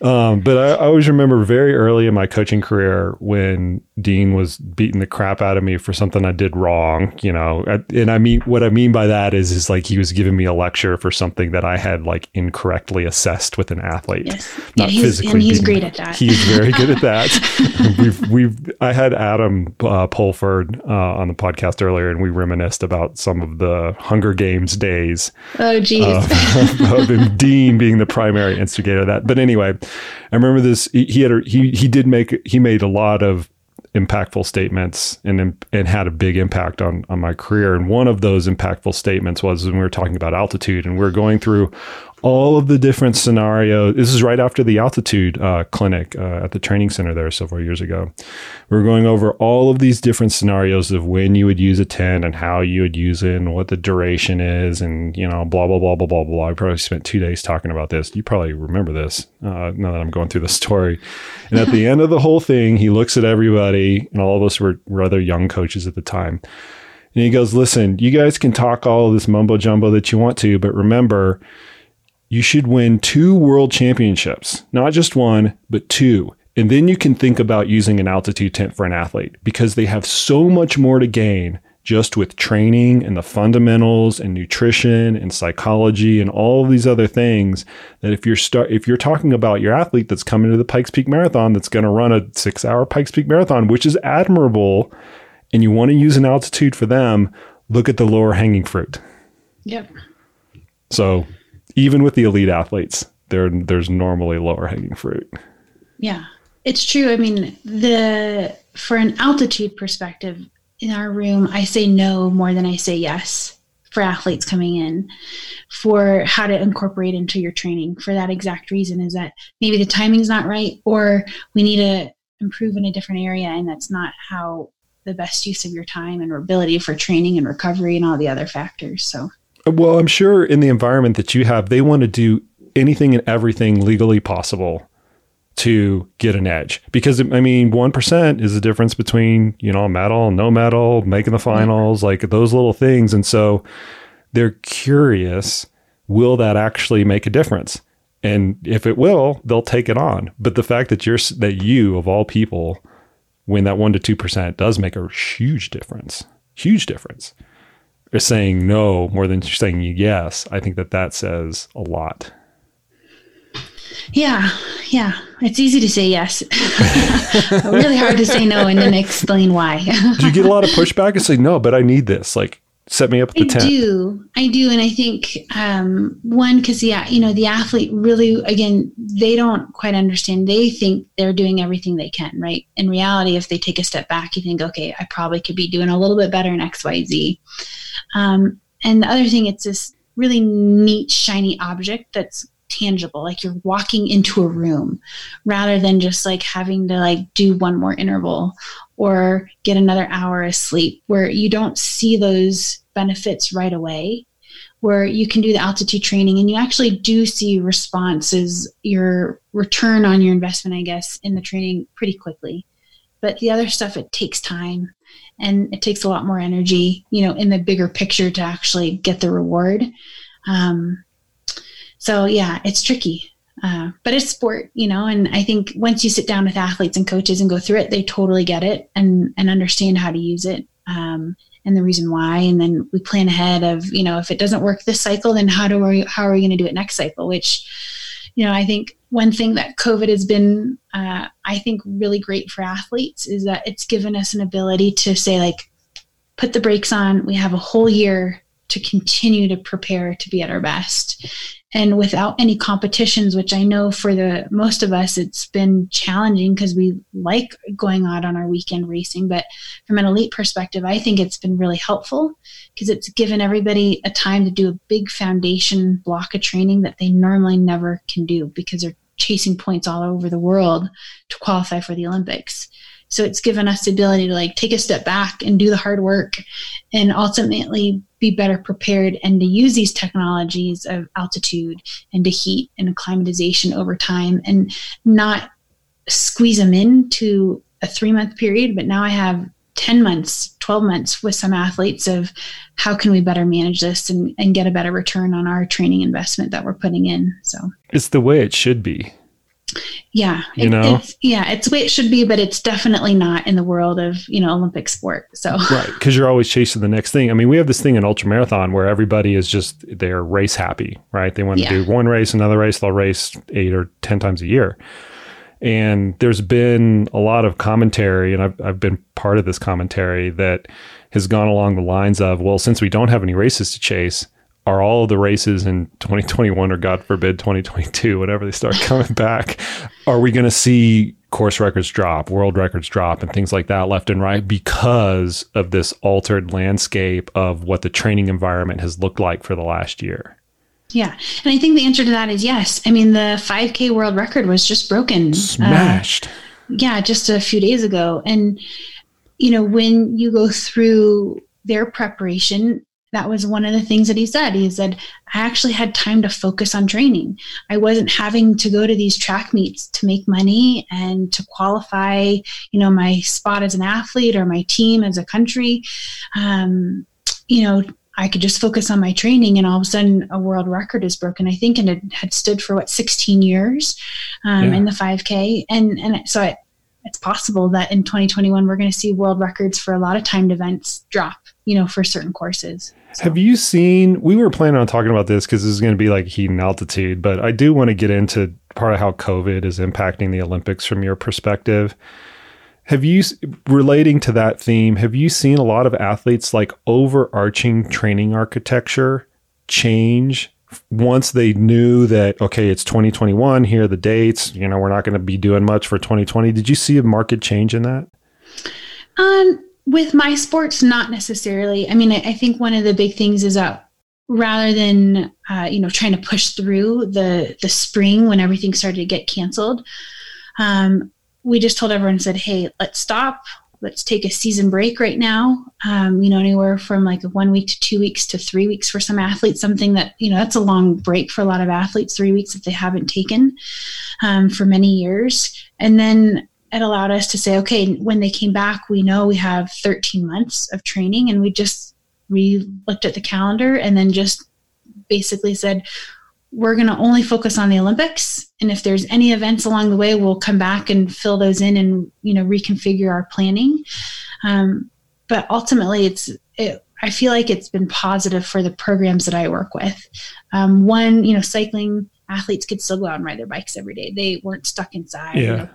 But I always remember very early in my coaching career when Dean was beating the crap out of me for something I did wrong, you know, and I mean, what I mean by that is like he was giving me a lecture for something that I had like incorrectly assessed with an athlete. Yes. Not physically. And he's great at that. He's very good at that. I had Adam Pulford on the podcast earlier, and we reminisced about some of the Hunger Games days. Oh, geez. Of Dean being the primary instigator of that. But anyway, I remember this. He made a lot of impactful statements and had a big impact on my career. And one of those impactful statements was when we were talking about altitude, and we're going through all of the different scenarios. This is right after the altitude clinic at the training center there several years ago. We were going over all of these different scenarios of when you would use a tent and how you would use it and what the duration is and, you know, blah, blah, blah, blah, blah, blah. I probably spent 2 days talking about this. You probably remember this now that I'm going through the story. And at the end of the whole thing, he looks at everybody, and all of us were rather young coaches at the time. And he goes, listen, you guys can talk all of this mumbo jumbo that you want to, but remember, you should win 2 world championships, not just 1, but 2. And then you can think about using an altitude tent for an athlete, because they have so much more to gain just with training and the fundamentals and nutrition and psychology and all of these other things, that if you're talking about your athlete that's coming to the Pikes Peak Marathon, that's going to run a 6-hour Pikes Peak Marathon, which is admirable, and you want to use an altitude for them, look at the lower hanging fruit. Yep. So even with the elite athletes, there's normally lower hanging fruit. Yeah, it's true. I mean, for an altitude perspective, in our room, I say no more than I say yes for athletes coming in, for how to incorporate into your training for that exact reason, is that maybe the timing's not right, or we need to improve in a different area, and that's not how the best use of your time and ability for training and recovery and all the other factors, so. Well, I'm sure in the environment that you have, they want to do anything and everything legally possible to get an edge. Because, I mean, 1% is the difference between, you know, medal, no medal, making the finals, like those little things. And so they're curious, will that actually make a difference? And if it will, they'll take it on. But the fact that you, of all people, when that 1% to 2% does make a huge difference. You're saying no more than you're saying yes. I think that says a lot. Yeah. It's easy to say yes. Really hard to say no and then explain why. Do you get a lot of pushback and say, no, but I need this? Like, set me up at the tent. I do. And I think, one, because, yeah, you know, the athlete really, again, they don't quite understand. They think they're doing everything they can, right? In reality, if they take a step back, you think, okay, I probably could be doing a little bit better in X, Y, Z. And the other thing, it's this really neat, shiny object that's tangible. Like, you're walking into a room rather than just like having to like do one more interval or get another hour of sleep, where you don't see those benefits right away, where you can do the altitude training and you actually do see responses, your return on your investment, I guess, in the training pretty quickly. But the other stuff, it takes time and it takes a lot more energy, you know, in the bigger picture to actually get the reward. So yeah, it's tricky. But it's sport, you know, and I think once you sit down with athletes and coaches and go through it, they totally get it and understand how to use it and the reason why. And then we plan ahead of, you know, if it doesn't work this cycle, then how are we going to do it next cycle? Which, you know, I think one thing that COVID has been, I think, really great for athletes is that it's given us an ability to say, like, put the brakes on. We have a whole year to continue to prepare to be at our best. And without any competitions, which I know for the most of us, it's been challenging because we like going out on our weekend racing. But from an elite perspective, I think it's been really helpful because it's given everybody a time to do a big foundation block of training that they normally never can do because they're chasing points all over the world to qualify for the Olympics. So it's given us the ability to like take a step back and do the hard work and ultimately be better prepared and to use these technologies of altitude and to heat and acclimatization over time and not squeeze them into a 3-month period. But now I have 10 months, 12 months with some athletes of how can we better manage this and get a better return on our training investment that we're putting in. So it's the way it should be. Yeah. It's the way it should be, but it's definitely not in the world of, Olympic sport. So right. Cause you're always chasing the next thing. I mean, we have this thing in ultramarathon where everybody is just, they're race happy, right? They want to do one race, another race, they'll race 8 or 10 times a year. And there's been a lot of commentary, and I've been part of this commentary that has gone along the lines of, well, since we don't have any races to chase, are all of the races in 2021 or God forbid 2022, whenever they start coming back, are we going to see course records drop, world records drop, and things like that left and right because of this altered landscape of what the training environment has looked like for the last year? Yeah. And I think the answer to that is yes. I mean, the 5K world record was just broken. Smashed. Just a few days ago. And, when you go through their preparation, that was one of the things that he said. He said, I actually had time to focus on training. I wasn't having to go to these track meets to make money and to qualify, my spot as an athlete or my team as a country. I could just focus on my training, and all of a sudden a world record is broken, I think. And it had stood for 16 years in the 5K. And so it's possible that in 2021, we're going to see world records for a lot of timed events drop, for certain courses. So. Have you seen, we were planning on talking about this because this is going to be like heat and altitude, but I do want to get into part of how COVID is impacting the Olympics from your perspective. Have you, relating to that theme, have you seen a lot of athletes like overarching training architecture change once they knew that, okay, it's 2021, here are the dates, we're not going to be doing much for 2020. Did you see a market change in that? With my sports, not necessarily. I mean, I think one of the big things is that rather than, trying to push through the spring when everything started to get canceled, we just told everyone and said, hey, let's stop. Let's take a season break right now. Anywhere from like 1 week to 2 weeks to 3 weeks for some athletes, something that, that's a long break for a lot of athletes, 3 weeks that they haven't taken for many years. And then it allowed us to say, okay, when they came back, we know we have 13 months of training. And we just looked at the calendar and then just basically said, we're going to only focus on the Olympics. And if there's any events along the way, we'll come back and fill those in and, reconfigure our planning. But ultimately I feel like it's been positive for the programs that I work with. Cycling athletes could still go out and ride their bikes every day. They weren't stuck inside. Yeah.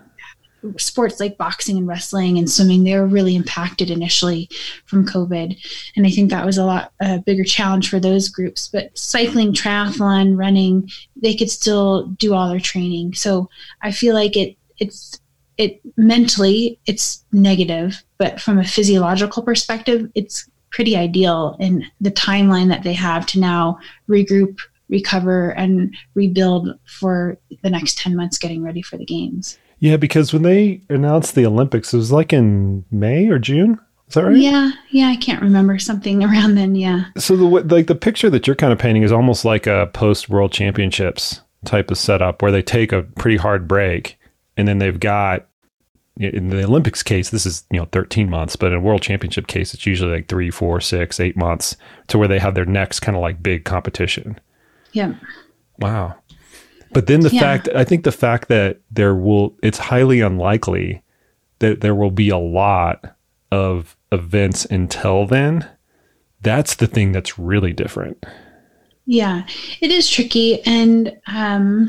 Sports like boxing and wrestling and swimming, they were really impacted initially from COVID. And I think that was a bigger challenge for those groups. But cycling, triathlon, running, they could still do all their training. So I feel like it's mentally, it's negative, but from a physiological perspective, it's pretty ideal in the timeline that they have to now regroup, recover, and rebuild for the next 10 months getting ready for the games. Yeah, because when they announced the Olympics, it was like in May or June. Is that right? Yeah. I can't remember, something around then. Yeah. So the picture that you're kind of painting is almost like a post World Championships type of setup where they take a pretty hard break, and then they've got, in the Olympics case, this is 13 months, but in a World Championship case, it's usually like 3, 4, 6, 8 months to where they have their next kind of like big competition. Yeah. Wow. But then I think the fact that it's highly unlikely that there will be a lot of events until then, that's the thing that's really different. Yeah, it is tricky. And, I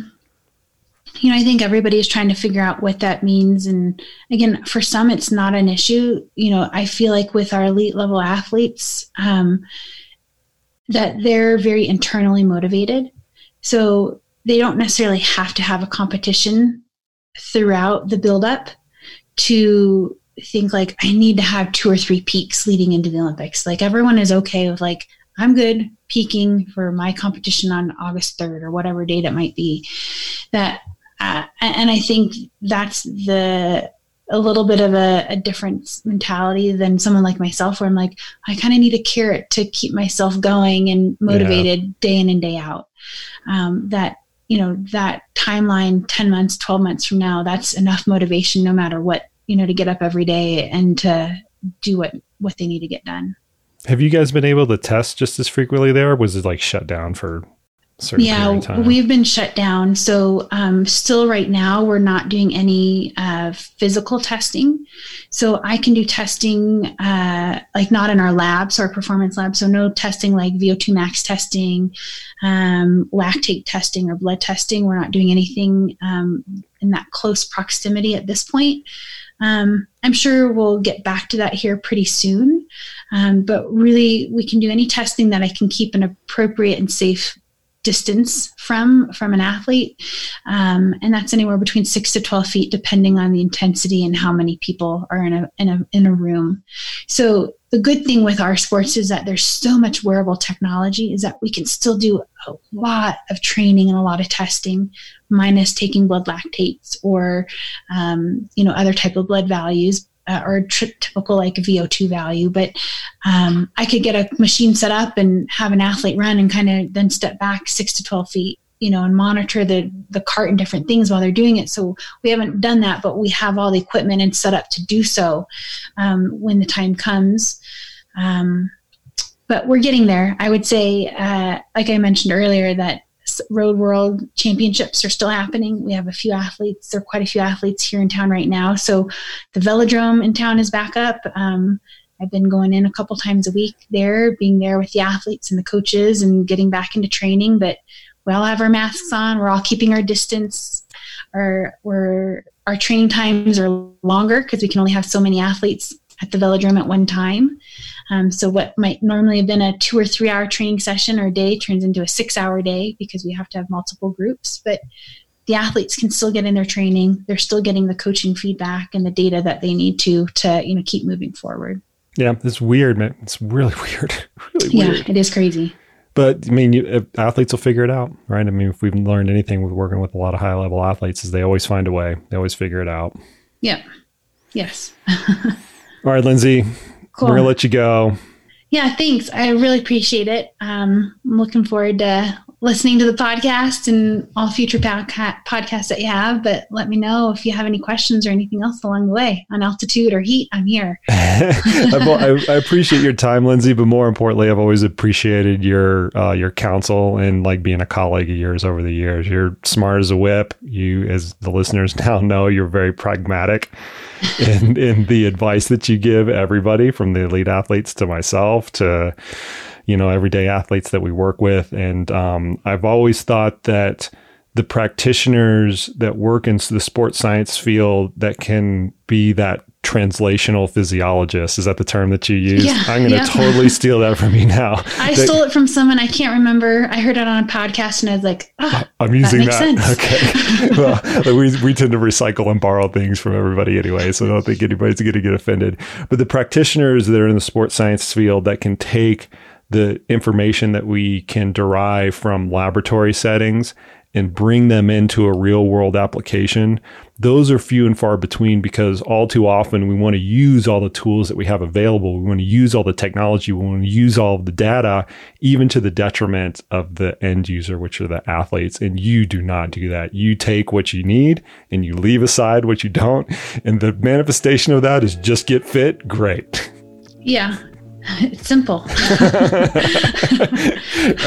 think everybody is trying to figure out what that means. And again, for some, it's not an issue. I feel like with our elite level athletes, that they're very internally motivated. So they don't necessarily have to have a competition throughout the buildup to think like, I need to have 2 or 3 peaks leading into the Olympics. Like everyone is okay with like, I'm good peaking for my competition on August 3rd or whatever date it might be. And I think that's the a little bit of a different mentality than someone like myself, where I'm like, I kind of need a carrot to keep myself going and motivated day in and day out. That timeline, 10 months, 12 months from now, that's enough motivation no matter what, to get up every day and to do what they need to get done. Have you guys been able to test just as frequently there? Or was it like shut down for certain period of time? We've been shut down. So still right now, we're not doing any physical testing. So I can do testing, like not in our labs, our performance lab. So no testing like VO2 max testing, lactate testing or blood testing. We're not doing anything in that close proximity at this point. I'm sure we'll get back to that here pretty soon. But really, we can do any testing that I can keep an appropriate and safe distance from an athlete. And that's anywhere between 6 to 12 feet, depending on the intensity and how many people are in a room. So the good thing with our sports is that there's so much wearable technology is that we can still do a lot of training and a lot of testing, minus taking blood lactates or, other type of blood values, or typical like VO2 value. But I could get a machine set up and have an athlete run and kind of then step back 6 to 12 feet, and monitor the cart and different things while they're doing it. So we haven't done that, but we have all the equipment and set up to do so when the time comes. But we're getting there. I would say, like I mentioned earlier, that Road World Championships are still happening. We have a few athletes. There are quite a few athletes here in town right now. So the velodrome in town is back up. I've been going in a couple times a week there, being there with the athletes and the coaches and getting back into training. But we all have our masks on. We're all keeping our distance. Our training times are longer because we can only have so many athletes at the velodrome at one time. So what might normally have been a 2 or 3 hour training session or day turns into a 6 hour day because we have to have multiple groups, but the athletes can still get in their training. They're still getting the coaching feedback and the data that they need to keep moving forward. Yeah. It's weird, man. It's really weird. It is crazy. But I mean, athletes will figure it out, right? I mean, if we've learned anything with working with a lot of high level athletes is they always find a way. They always figure it out. Yeah. Yes. All right, Lindsay, cool. We're going to let you go. Yeah, thanks. I really appreciate it. I'm looking forward to listening to the podcast and all future podcasts that you have, but let me know if you have any questions or anything else along the way on altitude or heat. I'm here. I appreciate your time, Lindsay, but more importantly, I've always appreciated your counsel and like being a colleague of yours over the years. You're smart as a whip. You, as the listeners now know, you're very pragmatic in the advice that you give everybody, from the elite athletes to myself to everyday athletes that we work with. And I've always thought that the practitioners that work in the sports science field that can be that translational physiologist, is that the term that you use? Yeah, I'm going to totally steal that from you now. I stole it from someone. I can't remember. I heard it on a podcast and I was like, I'm using that. Okay. Well, we tend to recycle and borrow things from everybody anyway, so I don't think anybody's going to get offended. But the practitioners that are in the sports science field that can take the information that we can derive from laboratory settings and bring them into a real world application, those are few and far between, because all too often we want to use all the tools that we have available. We want to use all the technology. We want to use all of the data, even to the detriment of the end user, which are the athletes. And you do not do that. You take what you need and you leave aside what you don't. And the manifestation of that is just get fit. Great. Yeah. It's simple. All right.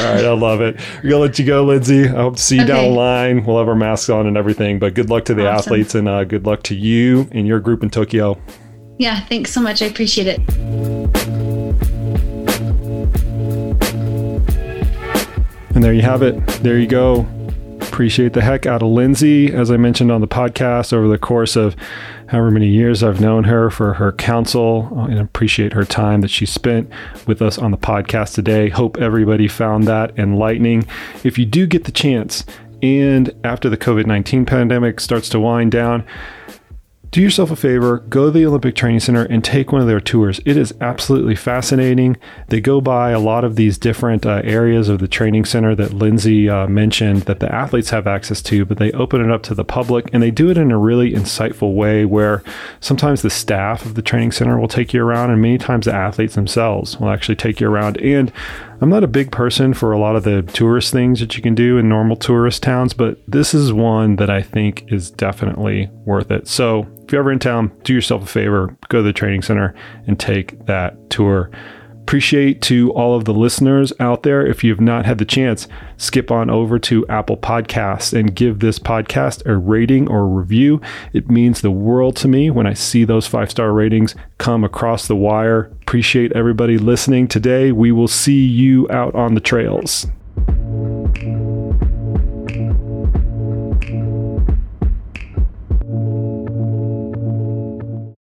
I love it. We're going to let you go, Lindsay. I hope to see you down the line. We'll have our masks on and everything, but good luck to the athletes and good luck to you and your group in Tokyo. Yeah. Thanks so much. I appreciate it. And there you have it. There you go. Appreciate the heck out of Lindsay. As I mentioned on the podcast, over the course of however many years I've known her, for her counsel, and appreciate her time that she spent with us on the podcast today. Hope everybody found that enlightening. If you do get the chance, and after the COVID-19 pandemic starts to wind down, do yourself a favor, go to the Olympic Training Center and take one of their tours. It is absolutely fascinating. They go by a lot of these different areas of the training center that Lindsay mentioned that the athletes have access to, but they open it up to the public, and they do it in a really insightful way where sometimes the staff of the training center will take you around, and many times the athletes themselves will actually take you around. And I'm not a big person for a lot of the tourist things that you can do in normal tourist towns, but this is one that I think is definitely worth it. So if you're ever in town, do yourself a favor, go to the training center and take that tour. Appreciate to all of the listeners out there. If you've not had the chance, skip on over to Apple Podcasts and give this podcast a rating or a review. It means the world to me when I see those 5-star ratings come across the wire. Appreciate everybody listening today. We will see you out on the trails.